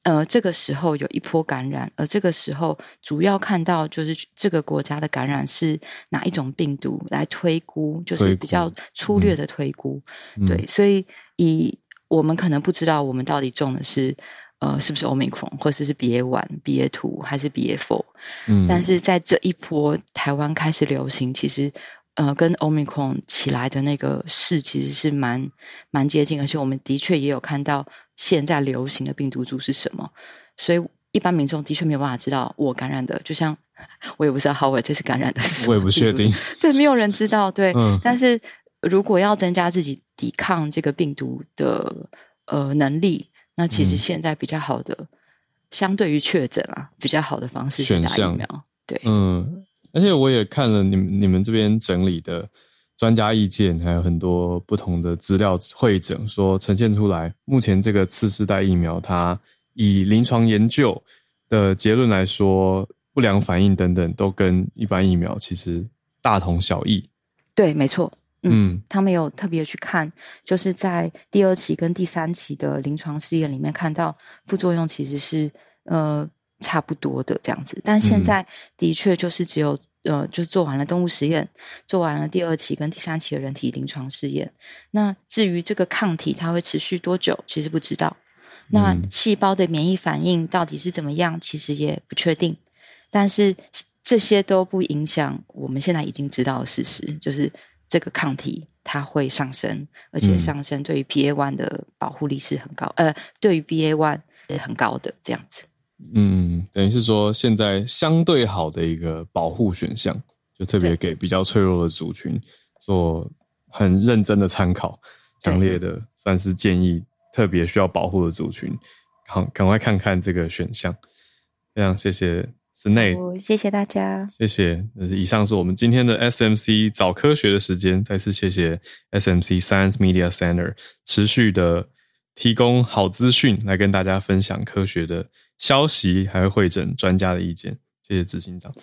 呃这个时候有一波感染，而这个时候主要看到就是这个国家的感染是哪一种病毒来推估，就是比较粗略的推估。推估嗯、对，所以以我们可能不知道我们到底中的是呃是不是 Omicron 或者是 B A 一、B A 二 还是 B A 四，嗯、但是在这一波台湾开始流行，其实。呃，跟 Omicron 起来的那个势其实是蛮蛮接近，而且我们的确也有看到现在流行的病毒株是什么，所以一般民众的确没有办法知道我感染的，就像我也不知道 Howard 这次感染的是什么病毒株，我也不确定，对，没有人知道，对，嗯、但是如果要增加自己抵抗这个病毒的呃能力，那其实现在比较好的，嗯、相对于确诊啊，比较好的方式是打疫苗，对，嗯。而且我也看了你们你们这边整理的专家意见，还有很多不同的资料汇整，说呈现出来，目前这个次世代疫苗，它以临床研究的结论来说，不良反应等等都跟一般疫苗其实大同小异。对，没错。嗯，他们有特别去看，就是在第二期跟第三期的临床试验里面看到副作用其实是呃。差不多的这样子，但现在的确就是只有、嗯、呃，就做完了动物实验，做完了第二期跟第三期的人体临床试验。那至于这个抗体它会持续多久，其实不知道。那细胞的免疫反应到底是怎么样，其实也不确定。但是这些都不影响我们现在已经知道的事实，就是这个抗体它会上升，而且上升对于 B A 一 的保护力是很高，呃，对于 B A 一 是很高的这样子。嗯，等于是说现在相对好的一个保护选项，就特别给比较脆弱的族群做很认真的参考，强烈的算是建议特别需要保护的族群，好，赶快看看这个选项。非常谢谢Snay，哦，谢谢大家，谢谢。以上是我们今天的 S M C 早科学的时间，再次谢谢 S M C Science Media Center 持续的提供好资讯来跟大家分享科学的消息，还会汇整专家的意见。谢谢执行长。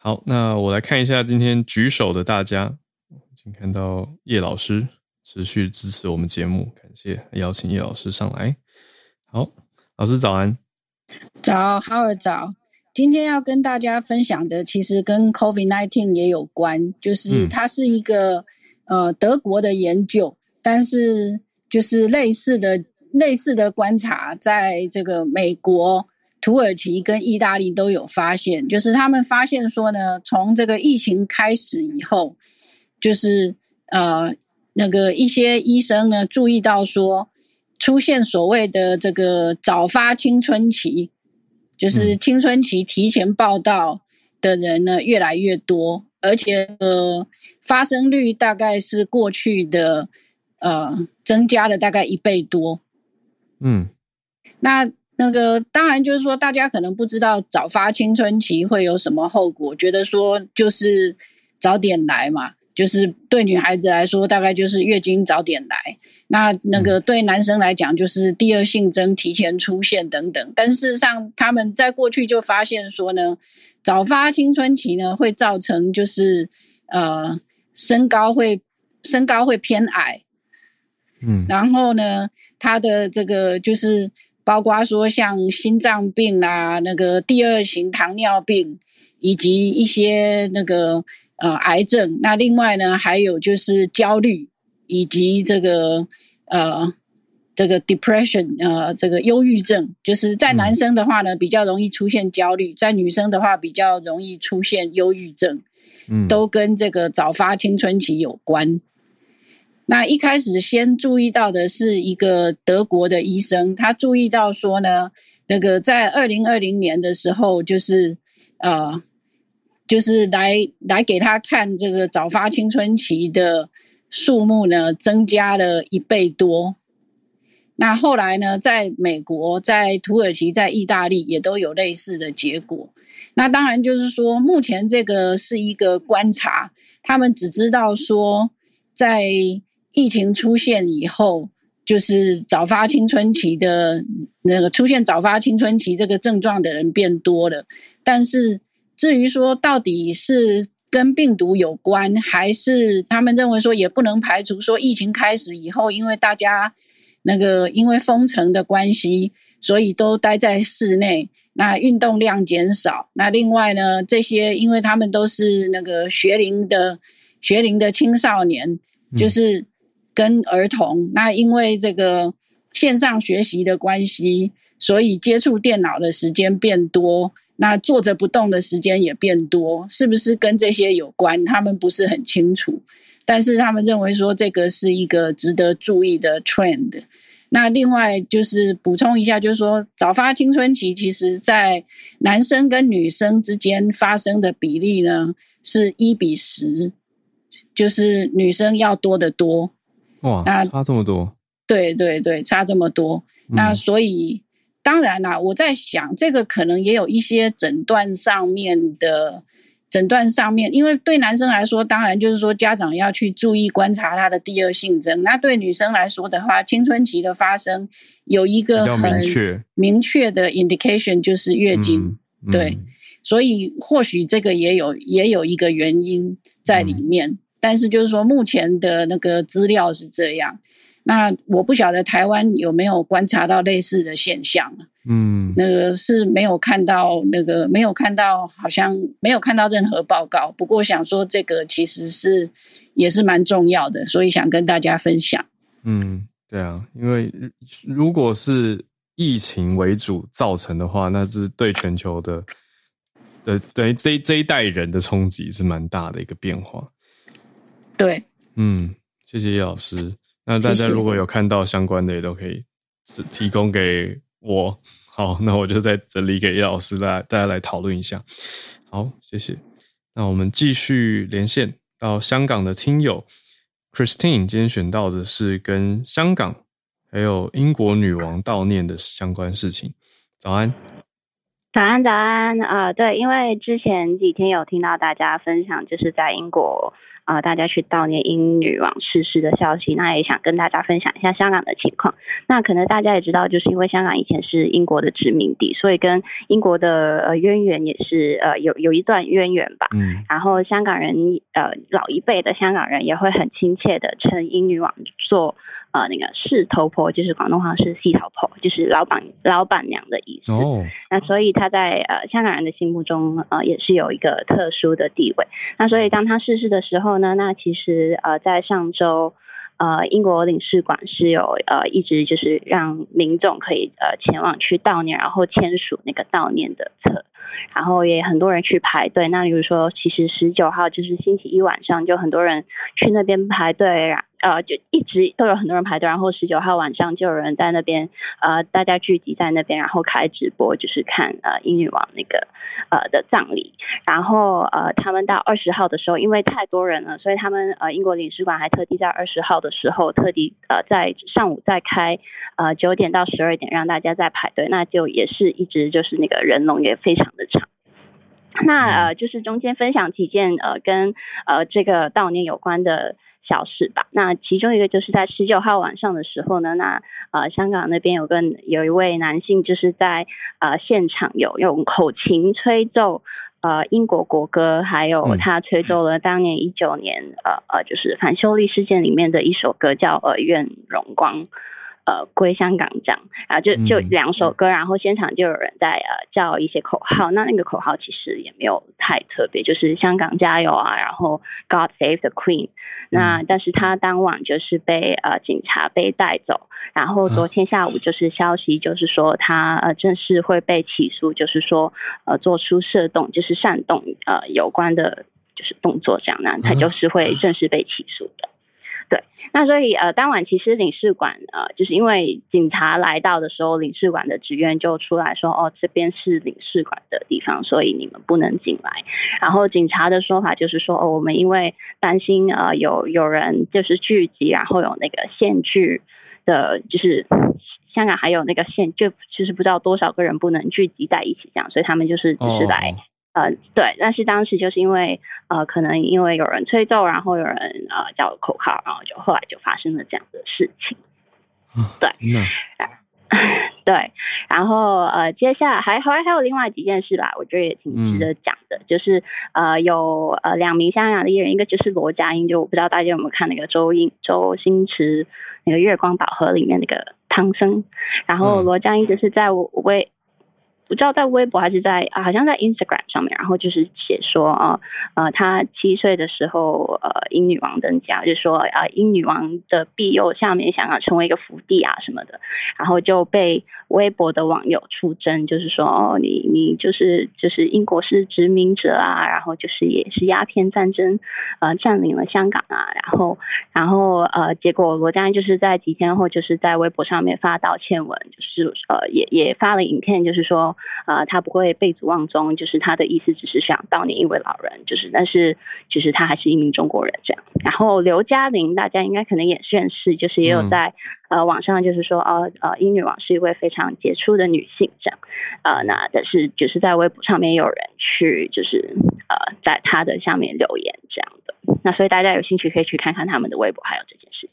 好，那我来看一下今天举手的大家，已经看到叶老师持续支持我们节目，感谢，邀请叶老师上来。好，老师早安。早，浩尔早。今天要跟大家分享的其实跟 COVID 十九 也有关，就是它是一个、嗯、呃德国的研究，但是就是类似的类似的观察在这个美国、土耳其跟意大利都有发现，就是他们发现说呢，从这个疫情开始以后，就是呃那个一些医生呢注意到说出现所谓的这个早发青春期，就是青春期提前报到的人呢越来越多，而且呃发生率大概是过去的呃增加了大概一倍多。嗯，那那个当然就是说大家可能不知道早发青春期会有什么后果，觉得说就是早点来嘛，就是对女孩子来说大概就是月经早点来，那那个对男生来讲就是第二性征提前出现等等，但事实上他们在过去就发现说呢，早发青春期呢会造成就是呃身高会身高会偏矮，嗯，然后呢他的这个就是包括说像心脏病啊，那个第二型糖尿病以及一些那个呃癌症，那另外呢还有就是焦虑以及这个呃这个 depression 呃这个忧郁症，就是在男生的话呢、嗯、比较容易出现焦虑，在女生的话比较容易出现忧郁症，嗯，都跟这个早发青春期有关。那一开始先注意到的是一个德国的医生，他注意到说呢，那个在二零二零年的时候就是呃就是来来给他看这个早发青春期的数目呢增加了一倍多。那后来呢在美国、在土耳其、在意大利也都有类似的结果。那当然就是说目前这个是一个观察，他们只知道说在疫情出现以后，就是早发青春期的那个出现早发青春期这个症状的人变多了，但是至于说到底是跟病毒有关，还是他们认为说也不能排除说疫情开始以后，因为大家那个因为封城的关系，所以都待在室内，那运动量减少，那另外呢这些因为他们都是那个学龄的学龄的青少年，就是跟儿童、嗯、那因为这个线上学习的关系，所以接触电脑的时间变多，那坐着不动的时间也变多，是不是跟这些有关？他们不是很清楚，但是他们认为说这个是一个值得注意的 trend。 那另外就是补充一下，就是说早发青春期其实在男生跟女生之间发生的比例呢是一比十，就是女生要多得多。哇，差这么多。对对对，差这么多、嗯、那所以当然啦、啊，我在想这个可能也有一些诊断上面的诊断上面，因为对男生来说当然就是说家长要去注意观察他的第二性征，那对女生来说的话，青春期的发生有一个很明确的 indication 就是月经、嗯嗯、对，所以或许这个也有也有一个原因在里面、嗯、但是就是说目前的那个资料是这样，那我不晓得台湾有没有观察到类似的现象，嗯，那个是没有看到，那个没有看到，好像没有看到任何报告。不过想说这个其实是也是蛮重要的，所以想跟大家分享。嗯，对啊，因为如果是疫情为主造成的话，那是对全球的的对这这一代人的冲击是蛮大的一个变化。对，嗯，谢谢叶老师。那大家如果有看到相关的也都可以提供给我，好，那我就再整理给叶老师，大家来讨论一下。好，谢谢。那我们继续连线到香港的听友 Christine， 今天选到的是跟香港还有英国女王悼念的相关事情。早安。早安早安啊、呃，对，因为之前几天有听到大家分享，就是在英国啊、呃，大家去悼念英女王逝世的消息，那也想跟大家分享一下香港的情况。那可能大家也知道，就是因为香港以前是英国的殖民地，所以跟英国的呃渊源也是呃有有一段渊源吧。嗯。然后香港人呃老一辈的香港人也会很亲切的称英女王做呃那个事头婆，就是广东话是戏头婆，就是老板老板娘的意思。哦。那所以她在呃香港人的心目中呃也是有一个特殊的地位。那所以当她逝世的时候，那其实呃，在上周呃，英国领事馆是有呃，一直就是让民众可以呃前往去悼念，然后签署那个悼念的册，然后也很多人去排队。那比如说，其实十九号就是星期一晚上，就很多人去那边排队，呃，就一直都有很多人排队。然后十九号晚上就有人在那边呃，大家聚集在那边，然后开直播，就是看呃英女王那个呃的葬礼。然后呃，他们到二十号的时候，因为太多人了，所以他们呃英国领事馆还特地在二十号的时候特地呃在上午再开呃九点到十二点让大家再排队，那就也是一直就是那个人龙也非常的长。那呃就是中间分享几件呃跟呃这个悼念有关的小事吧。那其中一个就是在十九号晚上的时候呢，那呃香港那边有个有一位男性就是在呃现场有用口琴吹奏呃英国国歌，还有他吹奏了当年一九年呃呃就是反修例事件里面的一首歌叫呃愿荣光呃，归香港这样啊，就就两首歌，然后现场就有人在呃叫一些口号，那那个口号其实也没有太特别，就是香港加油啊，然后 God Save the Queen。那但是他当晚就是被呃警察被带走，然后昨天下午就是消息就是说他呃正式会被起诉，就是说呃做出涉动就是煽动呃有关的就是动作这样，那他就是会正式被起诉的。对，那所以呃，当晚其实领事馆呃，就是因为警察来到的时候，领事馆的职员就出来说，哦，这边是领事馆的地方，所以你们不能进来。然后警察的说法就是说，哦，我们因为担心呃有有人就是聚集，然后有那个限聚的，就是香港还有那个限，就就是不知道多少个人不能聚集在一起这样，所以他们就是只是来。Oh.呃，对，但是当时就是因为呃，可能因为有人吹奏，然后有人呃叫口号，然后就后来就发生了这样的事情。对，哦啊、对，然后呃，接下来还还还有另外几件事吧，我觉得也挺值得讲的，嗯、就是呃有呃两名香港的艺人，一个就是罗家英，就我不知道大家有没有看那个周英周星驰那个《月光宝盒》里面那个唐僧，然后罗家英就是在我为。嗯不知道在微博还是在、啊、好像在 Instagram 上面，然后就是写说啊呃他七岁的时候呃英女王登家，就说啊、呃、英女王的庇佑下面想要成为一个福地啊什么的，然后就被微博的网友出征，就是说哦你你就是就是英国是殖民者啊，然后就是也是鸦片战争呃占领了香港啊，然后然后呃结果罗家英就是在几天后就是在微博上面发道歉文，就是呃也也发了影片，就是说呃，他不会被诅忘中，就是他的意思只是想悼念一位老人，就是但是就是他还是一名中国人这样。然后刘嘉玲大家应该可能也认识，就是也有在、嗯、呃网上就是说哦呃英女王是一位非常杰出的女性这样，呃那但是就是在微博上面有人去就是呃在她的下面留言这样的，那所以大家有兴趣可以去看看他们的微博还有这件事情。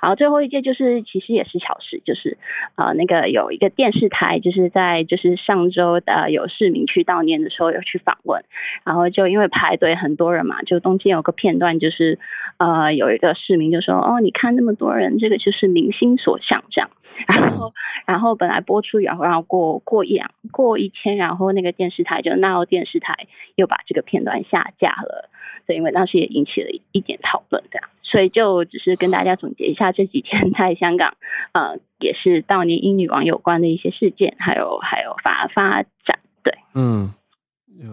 然后最后一件就是其实也是小事，就是呃那个有一个电视台就是在就是上周呃有市民去悼念的时候有去访问，然后就因为排队很多人嘛，就中间有个片段就是呃有一个市民就说哦你看那么多人，这个就是民心所向这样，然后然后本来播出然后然后过过一两过一天，然后那个电视台就闹电视台又把这个片段下架了，对，因为当时也引起了一点讨论这样，所以就只是跟大家总结一下这几天在香港呃也是悼念英女王有关的一些事件还有还有发发展。对，嗯，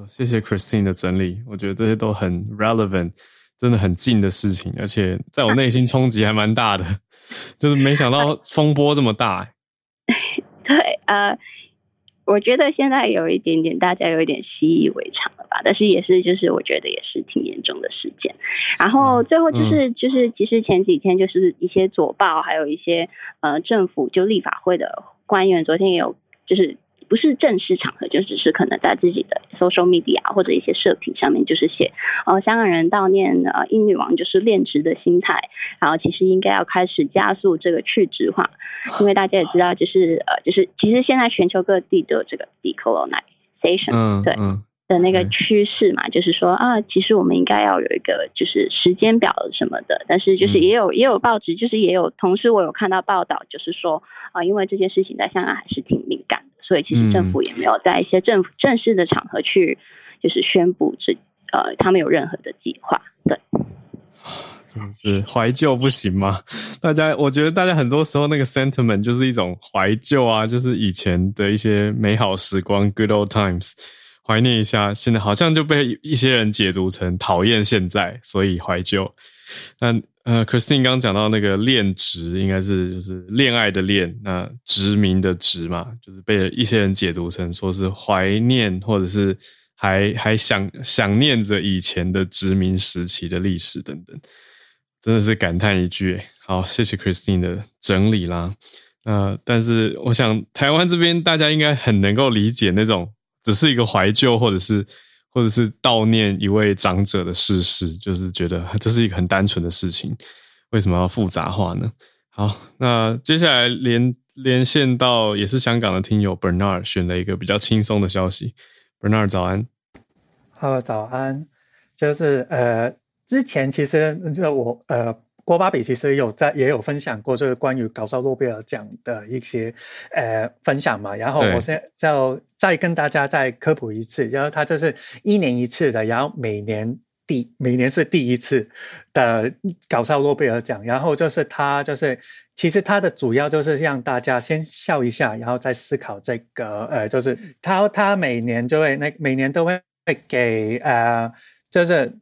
谢谢 Christine 的整理，我觉得这些都很 relevant， 真的很近的事情，而且在我内心冲击还蛮大的就是没想到风波这么大、欸、对呃我觉得现在有一点点大家有一点习以为常了吧，但是也是就是我觉得也是挺严重的事件。然后最后就是就是其实前几天就是一些左报还有一些呃政府就立法会的官员昨天也有就是不是正式场合，就只是可能在自己的 social media 或者一些社群上面就是写，呃，香港人悼念呃英女王就是恋殖的心态，然后其实应该要开始加速这个去殖化，因为大家也知道就是呃就是其实现在全球各地都有这个 decolonization， 嗯，对。嗯的那个趋势嘛，就是说啊，其实我们应该要有一个就是时间表什么的，但是就是也有也有报纸，就是也有同事我有看到报道，就是说啊，因为这件事情在香港还是挺敏感的，所以其实政府也没有在一些政府正式的场合去就是宣布这呃他们有任何的计划，对。真是怀旧不行吗？大家，我觉得大家很多时候那个 sentiment 就是一种怀旧啊，就是以前的一些美好时光 ，good old times。怀念一下，现在好像就被一些人解读成讨厌现在，所以怀旧。那呃 ，Christine 刚讲到那个恋殖，应该是就是恋爱的恋，那殖民的殖嘛，就是被一些人解读成说是怀念，或者是还还想想念着以前的殖民时期的历史等等，真的是感叹一句。好，谢谢 Christine 的整理啦。呃，但是我想台湾这边大家应该很能够理解那种。只是一个怀旧，或者是或者是悼念一位长者的逝世，就是觉得这是一个很单纯的事情，为什么要复杂化呢？好，那接下来连连线到也是香港的听友 Bernard 选了一个比较轻松的消息。Bernard 早安。好，早安。就是呃，之前其实我呃。郭巴比其实有在也有分享过，就是关于搞笑诺贝尔奖的一些呃分享嘛。然后我现在就再跟大家再科普一次，然后它就是一年一次的，然后每年第每年是第一次的搞笑诺贝尔奖。然后就是它就是其实它的主要就是让大家先笑一下，然后再思考这个呃，就是它它每年就会那每年都会给呃就是。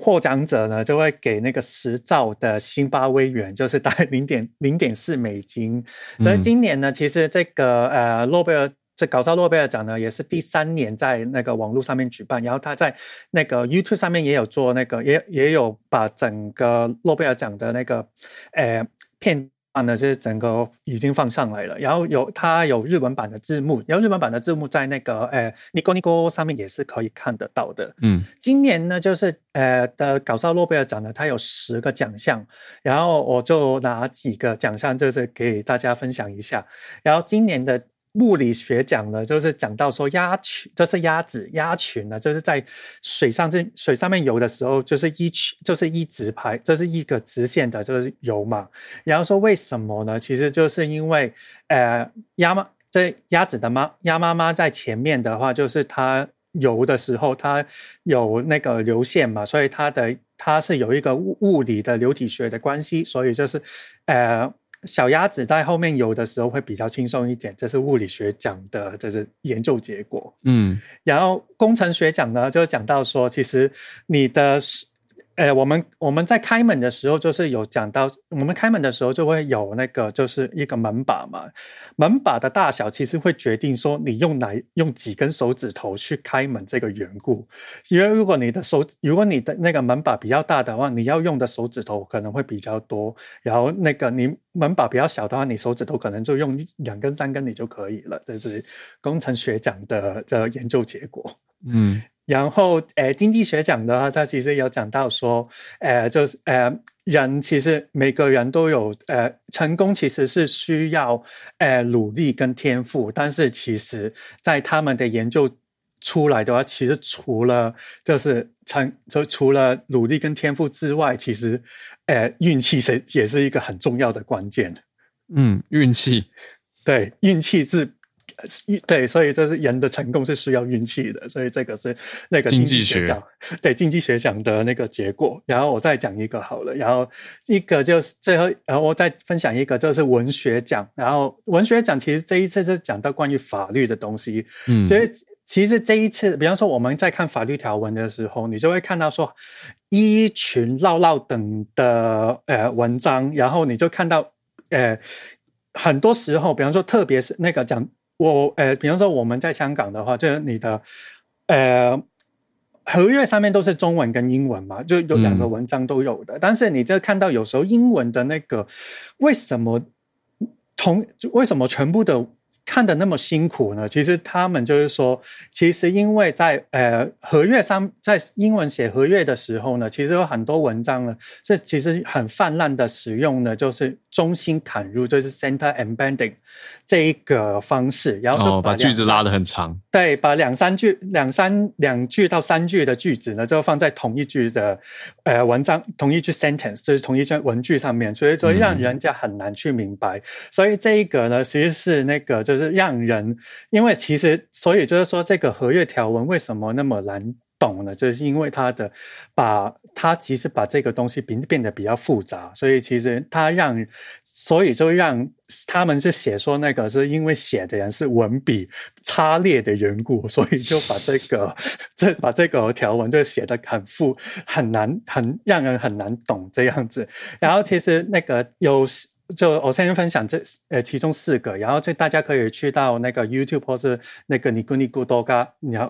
获奖者呢就会给那个十兆的辛巴威元，就是大概 零点四美金。所以今年呢，其实这个呃诺贝尔这搞笑诺贝尔奖呢，也是第三年在那个网络上面举办，然后他在那个 YouTube 上面也有做那个也也有把整个诺贝尔奖的那个呃片。就是整个已经放上来了，然后有它有日文版的字幕，然后日文版的字幕在那个呃 Nico Nico 上面也是可以看得到的。嗯，今年呢就是呃的搞笑诺贝尔奖呢，它有十个奖项，然后我就拿几个奖项就是给大家分享一下。然后今年的物理学奖呢，就是讲到说鸭群，这是鸭子，鸭群呢就是在水上水上面游的时候，就是一就是一直排，就是一个直线的，就是游嘛。然后说为什么呢？其实就是因为呃鸭妈这鸭子的妈鸭妈妈在前面的话，就是它游的时候它有那个流线嘛，所以它的它是有一个物理的流体学的关系，所以就是呃。小鸭子在后面游的时候会比较轻松一点，这是物理学奖的这是研究结果。嗯，然后工程学奖呢，就讲到说，其实你的呃，我们我们在开门的时候就是有讲到，我们开门的时候就会有那个就是一个门把嘛，门把的大小其实会决定说你用哪用几根手指头去开门这个缘故，因为如果你的手如果你的那个门把比较大的话，你要用的手指头可能会比较多，然后那个你门把比较小的话，你手指头可能就用两根三根你就可以了，这是工程学奖的这研究结果。嗯。然后，呃，经济学奖的话，他其实有讲到说，呃，就是呃，人其实每个人都有，呃，成功其实是需要，呃，努力跟天赋，但是其实，在他们的研究出来的话，其实除了就是成，就除了努力跟天赋之外，其实，呃，运气是也是一个很重要的关键。嗯，运气，对，运气是。对，所以这是人的成功是需要运气的，所以这个是那个经济学奖，对，经济学奖的那个结果。然后我再讲一个好了，然后一个就是最后，然后我再分享一个就是文学奖。然后文学奖其实这一次是讲到关于法律的东西，嗯，所以其实这一次，比方说我们在看法律条文的时候，你就会看到说一群绕绕等的呃文章，然后你就看到呃很多时候，比方说特别是那个讲。我呃，比方说我们在香港的话，就是你的呃合约上面都是中文跟英文嘛，就有两个文章都有的。嗯、但是你就看到有时候英文的那个为什么同为什么全部的看得那么辛苦呢？其实他们就是说，其实因为在呃合约上，在英文写合约的时候呢，其实有很多文章呢，是其实很泛滥的使用呢，就是中心砍入，就是 center embedding 这一个方式，然后就 把,、哦、把句子拉得很长，对，把两三句、两三两句到三句的句子呢，就放在同一句的呃文章、同一句 sentence， 就是同一句文句上面，所以就让人家很难去明白。嗯、所以这一个呢，其实是那个就是。就是让人，因为其实，所以就是说，这个合约条文为什么那么难懂呢？就是因为它的把它其实把这个东西变变得比较复杂，所以其实它让，所以就让他们就写说那个是因为写的人是文笔差劣的缘故，所以就把这个就把这个条文就写得很复很难，很让人很难懂这样子。然后其实那个有。就我先分享这呃其中四个，然后就大家可以去到那个 YouTube 或是那个 Nikonikodoga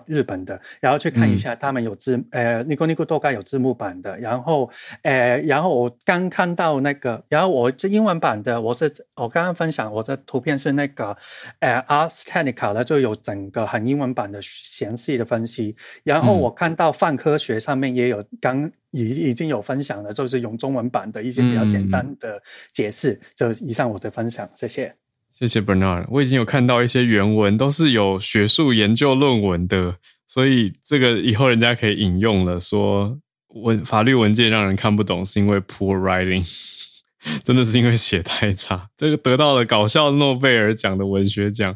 日本的，然后去看一下，他们有字、嗯、呃 Nikonikodoga 有字幕版的，然后呃然后我刚看到那个，然后我这英文版的我是我刚刚分享我的图片是那个呃 Ars Technica 的，就有整个很英文版的详细的分析，然后我看到泛科学上面也有刚。已经有分享了，就是用中文版的一些比较简单的解释、嗯、就以上我的分享，谢谢谢谢 Bernard。 我已经有看到一些原文都是有学术研究论文的，所以这个以后人家可以引用了，说文法律文件让人看不懂是因为 poor writing 真的是因为写太差，这个得到了搞笑诺贝尔奖的文学奖，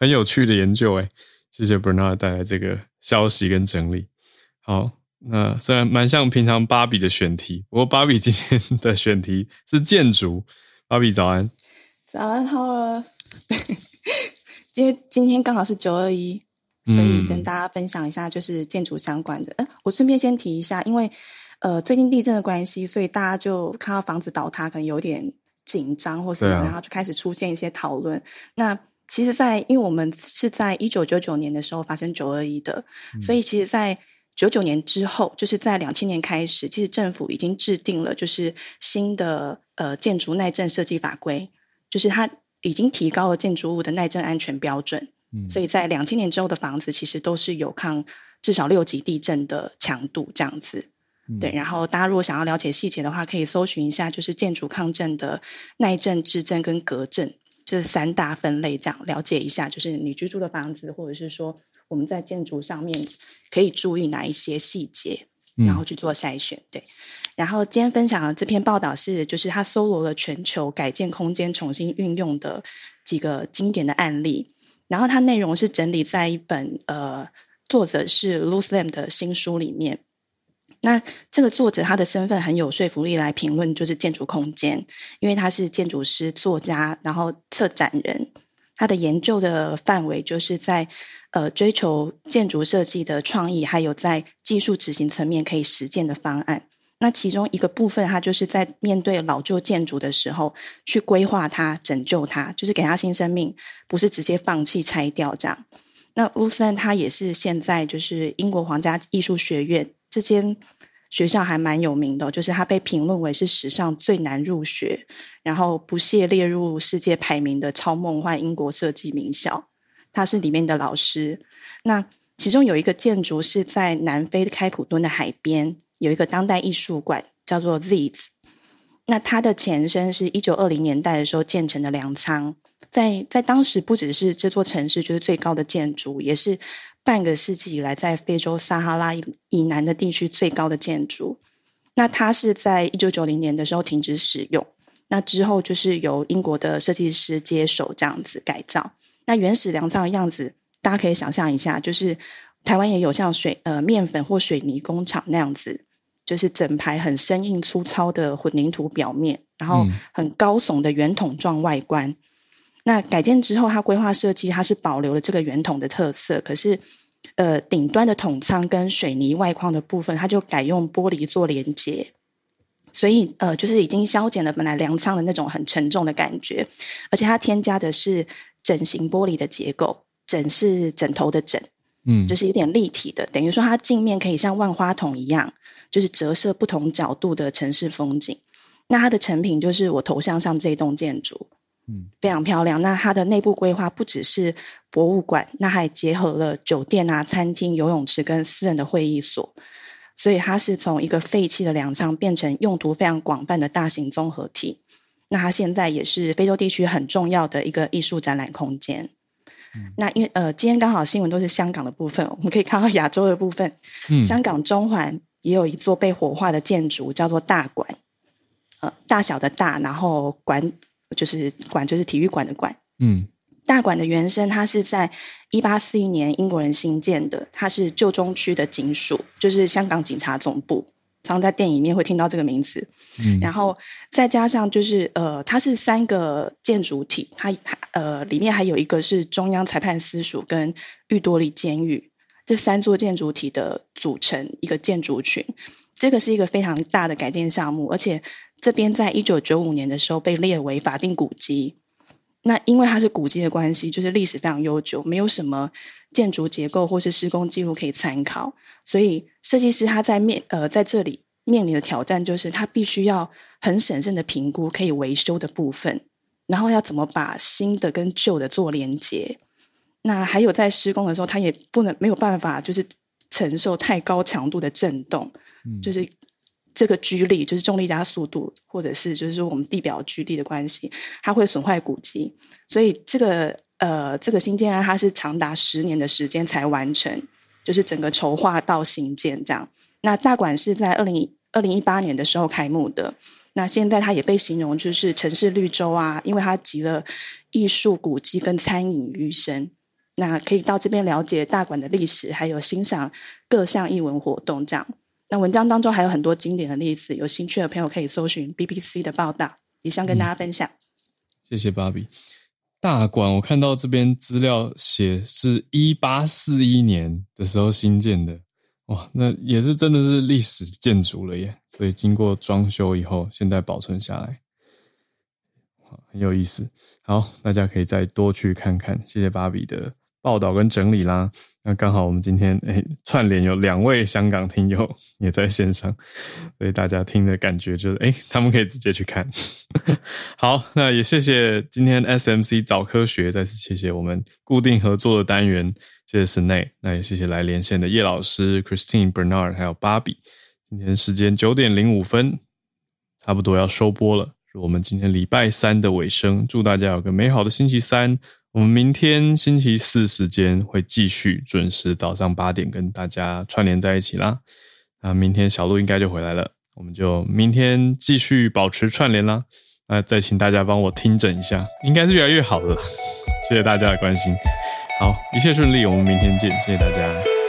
很有趣的研究耶，谢谢 Bernard 带来这个消息跟整理。好，那虽然蛮像平常芭比的选题，不过芭比今天的选题是建筑。芭比早安。早安好了。因为今天刚好是九二一，所以跟大家分享一下就是建筑相关的、嗯呃、我顺便先提一下，因为呃最近地震的关系，所以大家就看到房子倒塌可能有点紧张或什么、啊、然后就开始出现一些讨论。那其实在因为我们是在一九九九年的时候发生九二一的、嗯、所以其实在九九年之后，就是在两千年开始，其实政府已经制定了就是新的呃建筑耐震设计法规，就是它已经提高了建筑物的耐震安全标准、嗯、所以在两千年之后的房子其实都是有抗至少六级地震的强度这样子、嗯、对。然后大家如果想要了解细节的话，可以搜寻一下就是建筑抗震的耐震、制震跟隔震这三大分类，这样了解一下就是你居住的房子或者是说我们在建筑上面可以注意哪一些细节，然后去做筛选、嗯、对。然后今天分享的这篇报道是就是它搜罗了全球改建空间重新运用的几个经典的案例，然后它内容是整理在一本呃作者是 Luz Lam 的新书里面。那这个作者他的身份很有说服力来评论就是建筑空间，因为他是建筑师、作家，然后策展人。他的研究的范围就是在呃，追求建筑设计的创意，还有在技术执行层面可以实践的方案。那其中一个部分，它就是在面对老旧建筑的时候，去规划它、拯救它，就是给它新生命，不是直接放弃拆掉这样。那 Luz Lam 他也是现在就是英国皇家艺术学院，这间学校还蛮有名的，就是它被评论为是史上最难入学，然后不屑列入世界排名的超梦幻英国设计名校。他是里面的老师。那其中有一个建筑是在南非开普敦的海边，有一个当代艺术馆叫做 Zeitz。 那它的前身是一九二零年代的时候建成的粮仓，在在当时不只是这座城市就是最高的建筑，也是半个世纪以来在非洲撒哈拉以南的地区最高的建筑。那它是在一九九零年的时候停止使用，那之后就是由英国的设计师接手这样子改造。那原始粮仓的样子大家可以想象一下，就是台湾也有像水呃面粉或水泥工厂那样子，就是整排很生硬粗糙的混凝土表面，然后很高耸的圆筒状外观、嗯、那改建之后它规划设计它是保留了这个圆筒的特色，可是呃顶端的筒仓跟水泥外框的部分它就改用玻璃做连接，所以呃，就是已经削减了本来粮仓的那种很沉重的感觉，而且它添加的是整形玻璃的结构，整是枕头的枕，嗯，就是有点立体的，等于说它镜面可以像万花筒一样，就是折射不同角度的城市风景。那它的成品就是我头像上这一栋建筑，嗯，非常漂亮。那它的内部规划不只是博物馆，那还结合了酒店啊、餐厅、游泳池跟私人的会议所，所以它是从一个废弃的粮仓变成用途非常广泛的大型综合体。那它现在也是非洲地区很重要的一个艺术展览空间。嗯、那因为呃，今天刚好新闻都是香港的部分，我们可以看到亚洲的部分。嗯、香港中环也有一座被火化的建筑，叫做大馆，呃，大小的大，然后馆就是馆就是体育馆的馆。嗯，大馆的原声它是在一八四一年英国人新建的，它是旧中区的警署，就是香港警察总部。常在电影里面会听到这个名字、嗯、然后再加上就是呃，它是三个建筑体，它呃里面还有一个是中央裁判司署跟玉多利监狱，这三座建筑体的组成一个建筑群。这个是一个非常大的改建项目，而且这边在一九九五年的时候被列为法定古迹。那因为它是古迹的关系，就是历史非常悠久，没有什么建筑结构或是施工记录可以参考，所以设计师他在面呃在这里面临的挑战就是他必须要很审慎的评估可以维修的部分，然后要怎么把新的跟旧的做连接。那还有在施工的时候，他也不能没有办法就是承受太高强度的震动，嗯、就是这个 G 力，就是重力加速度，或者是就是我们地表 G 力的关系，它会损坏古迹，所以这个。呃，这个新建案它是长达十年的时间才完成，就是整个筹划到新建这样。那大馆是在二零二零一八年的时候开幕的，那现在它也被形容就是城市绿洲啊，因为它集了艺术、古迹跟餐饮于身。那可以到这边了解大馆的历史，还有欣赏各项艺文活动这样。那文章当中还有很多经典的例子，有兴趣的朋友可以搜寻 B B C 的报道，以上跟大家分享。嗯、谢谢芭比。大馆我看到这边资料写是一八四一年的时候新建的，哇，那也是真的是历史建筑了耶，所以经过装修以后现在保存下来，很有意思。好，大家可以再多去看看，谢谢芭比的报道跟整理啦。那刚好我们今天、欸、串联有两位香港听友也在线上，所以大家听的感觉就是、欸、他们可以直接去看好，那也谢谢今天 S M C 早科学，再次谢谢我们固定合作的单元，谢谢 Snay， 那也谢谢来连线的叶老师 Christine Bernard 还有 Bobby。 今天时间九点零五分差不多要收播了，是我们今天礼拜三的尾声，祝大家有个美好的星期三。我们明天星期四时间会继续准时早上八点跟大家串联在一起啦。那明天小鹿应该就回来了，我们就明天继续保持串联啦。那再请大家帮我听诊一下，应该是越来越好了。谢谢大家的关心，好，一切顺利，我们明天见，谢谢大家。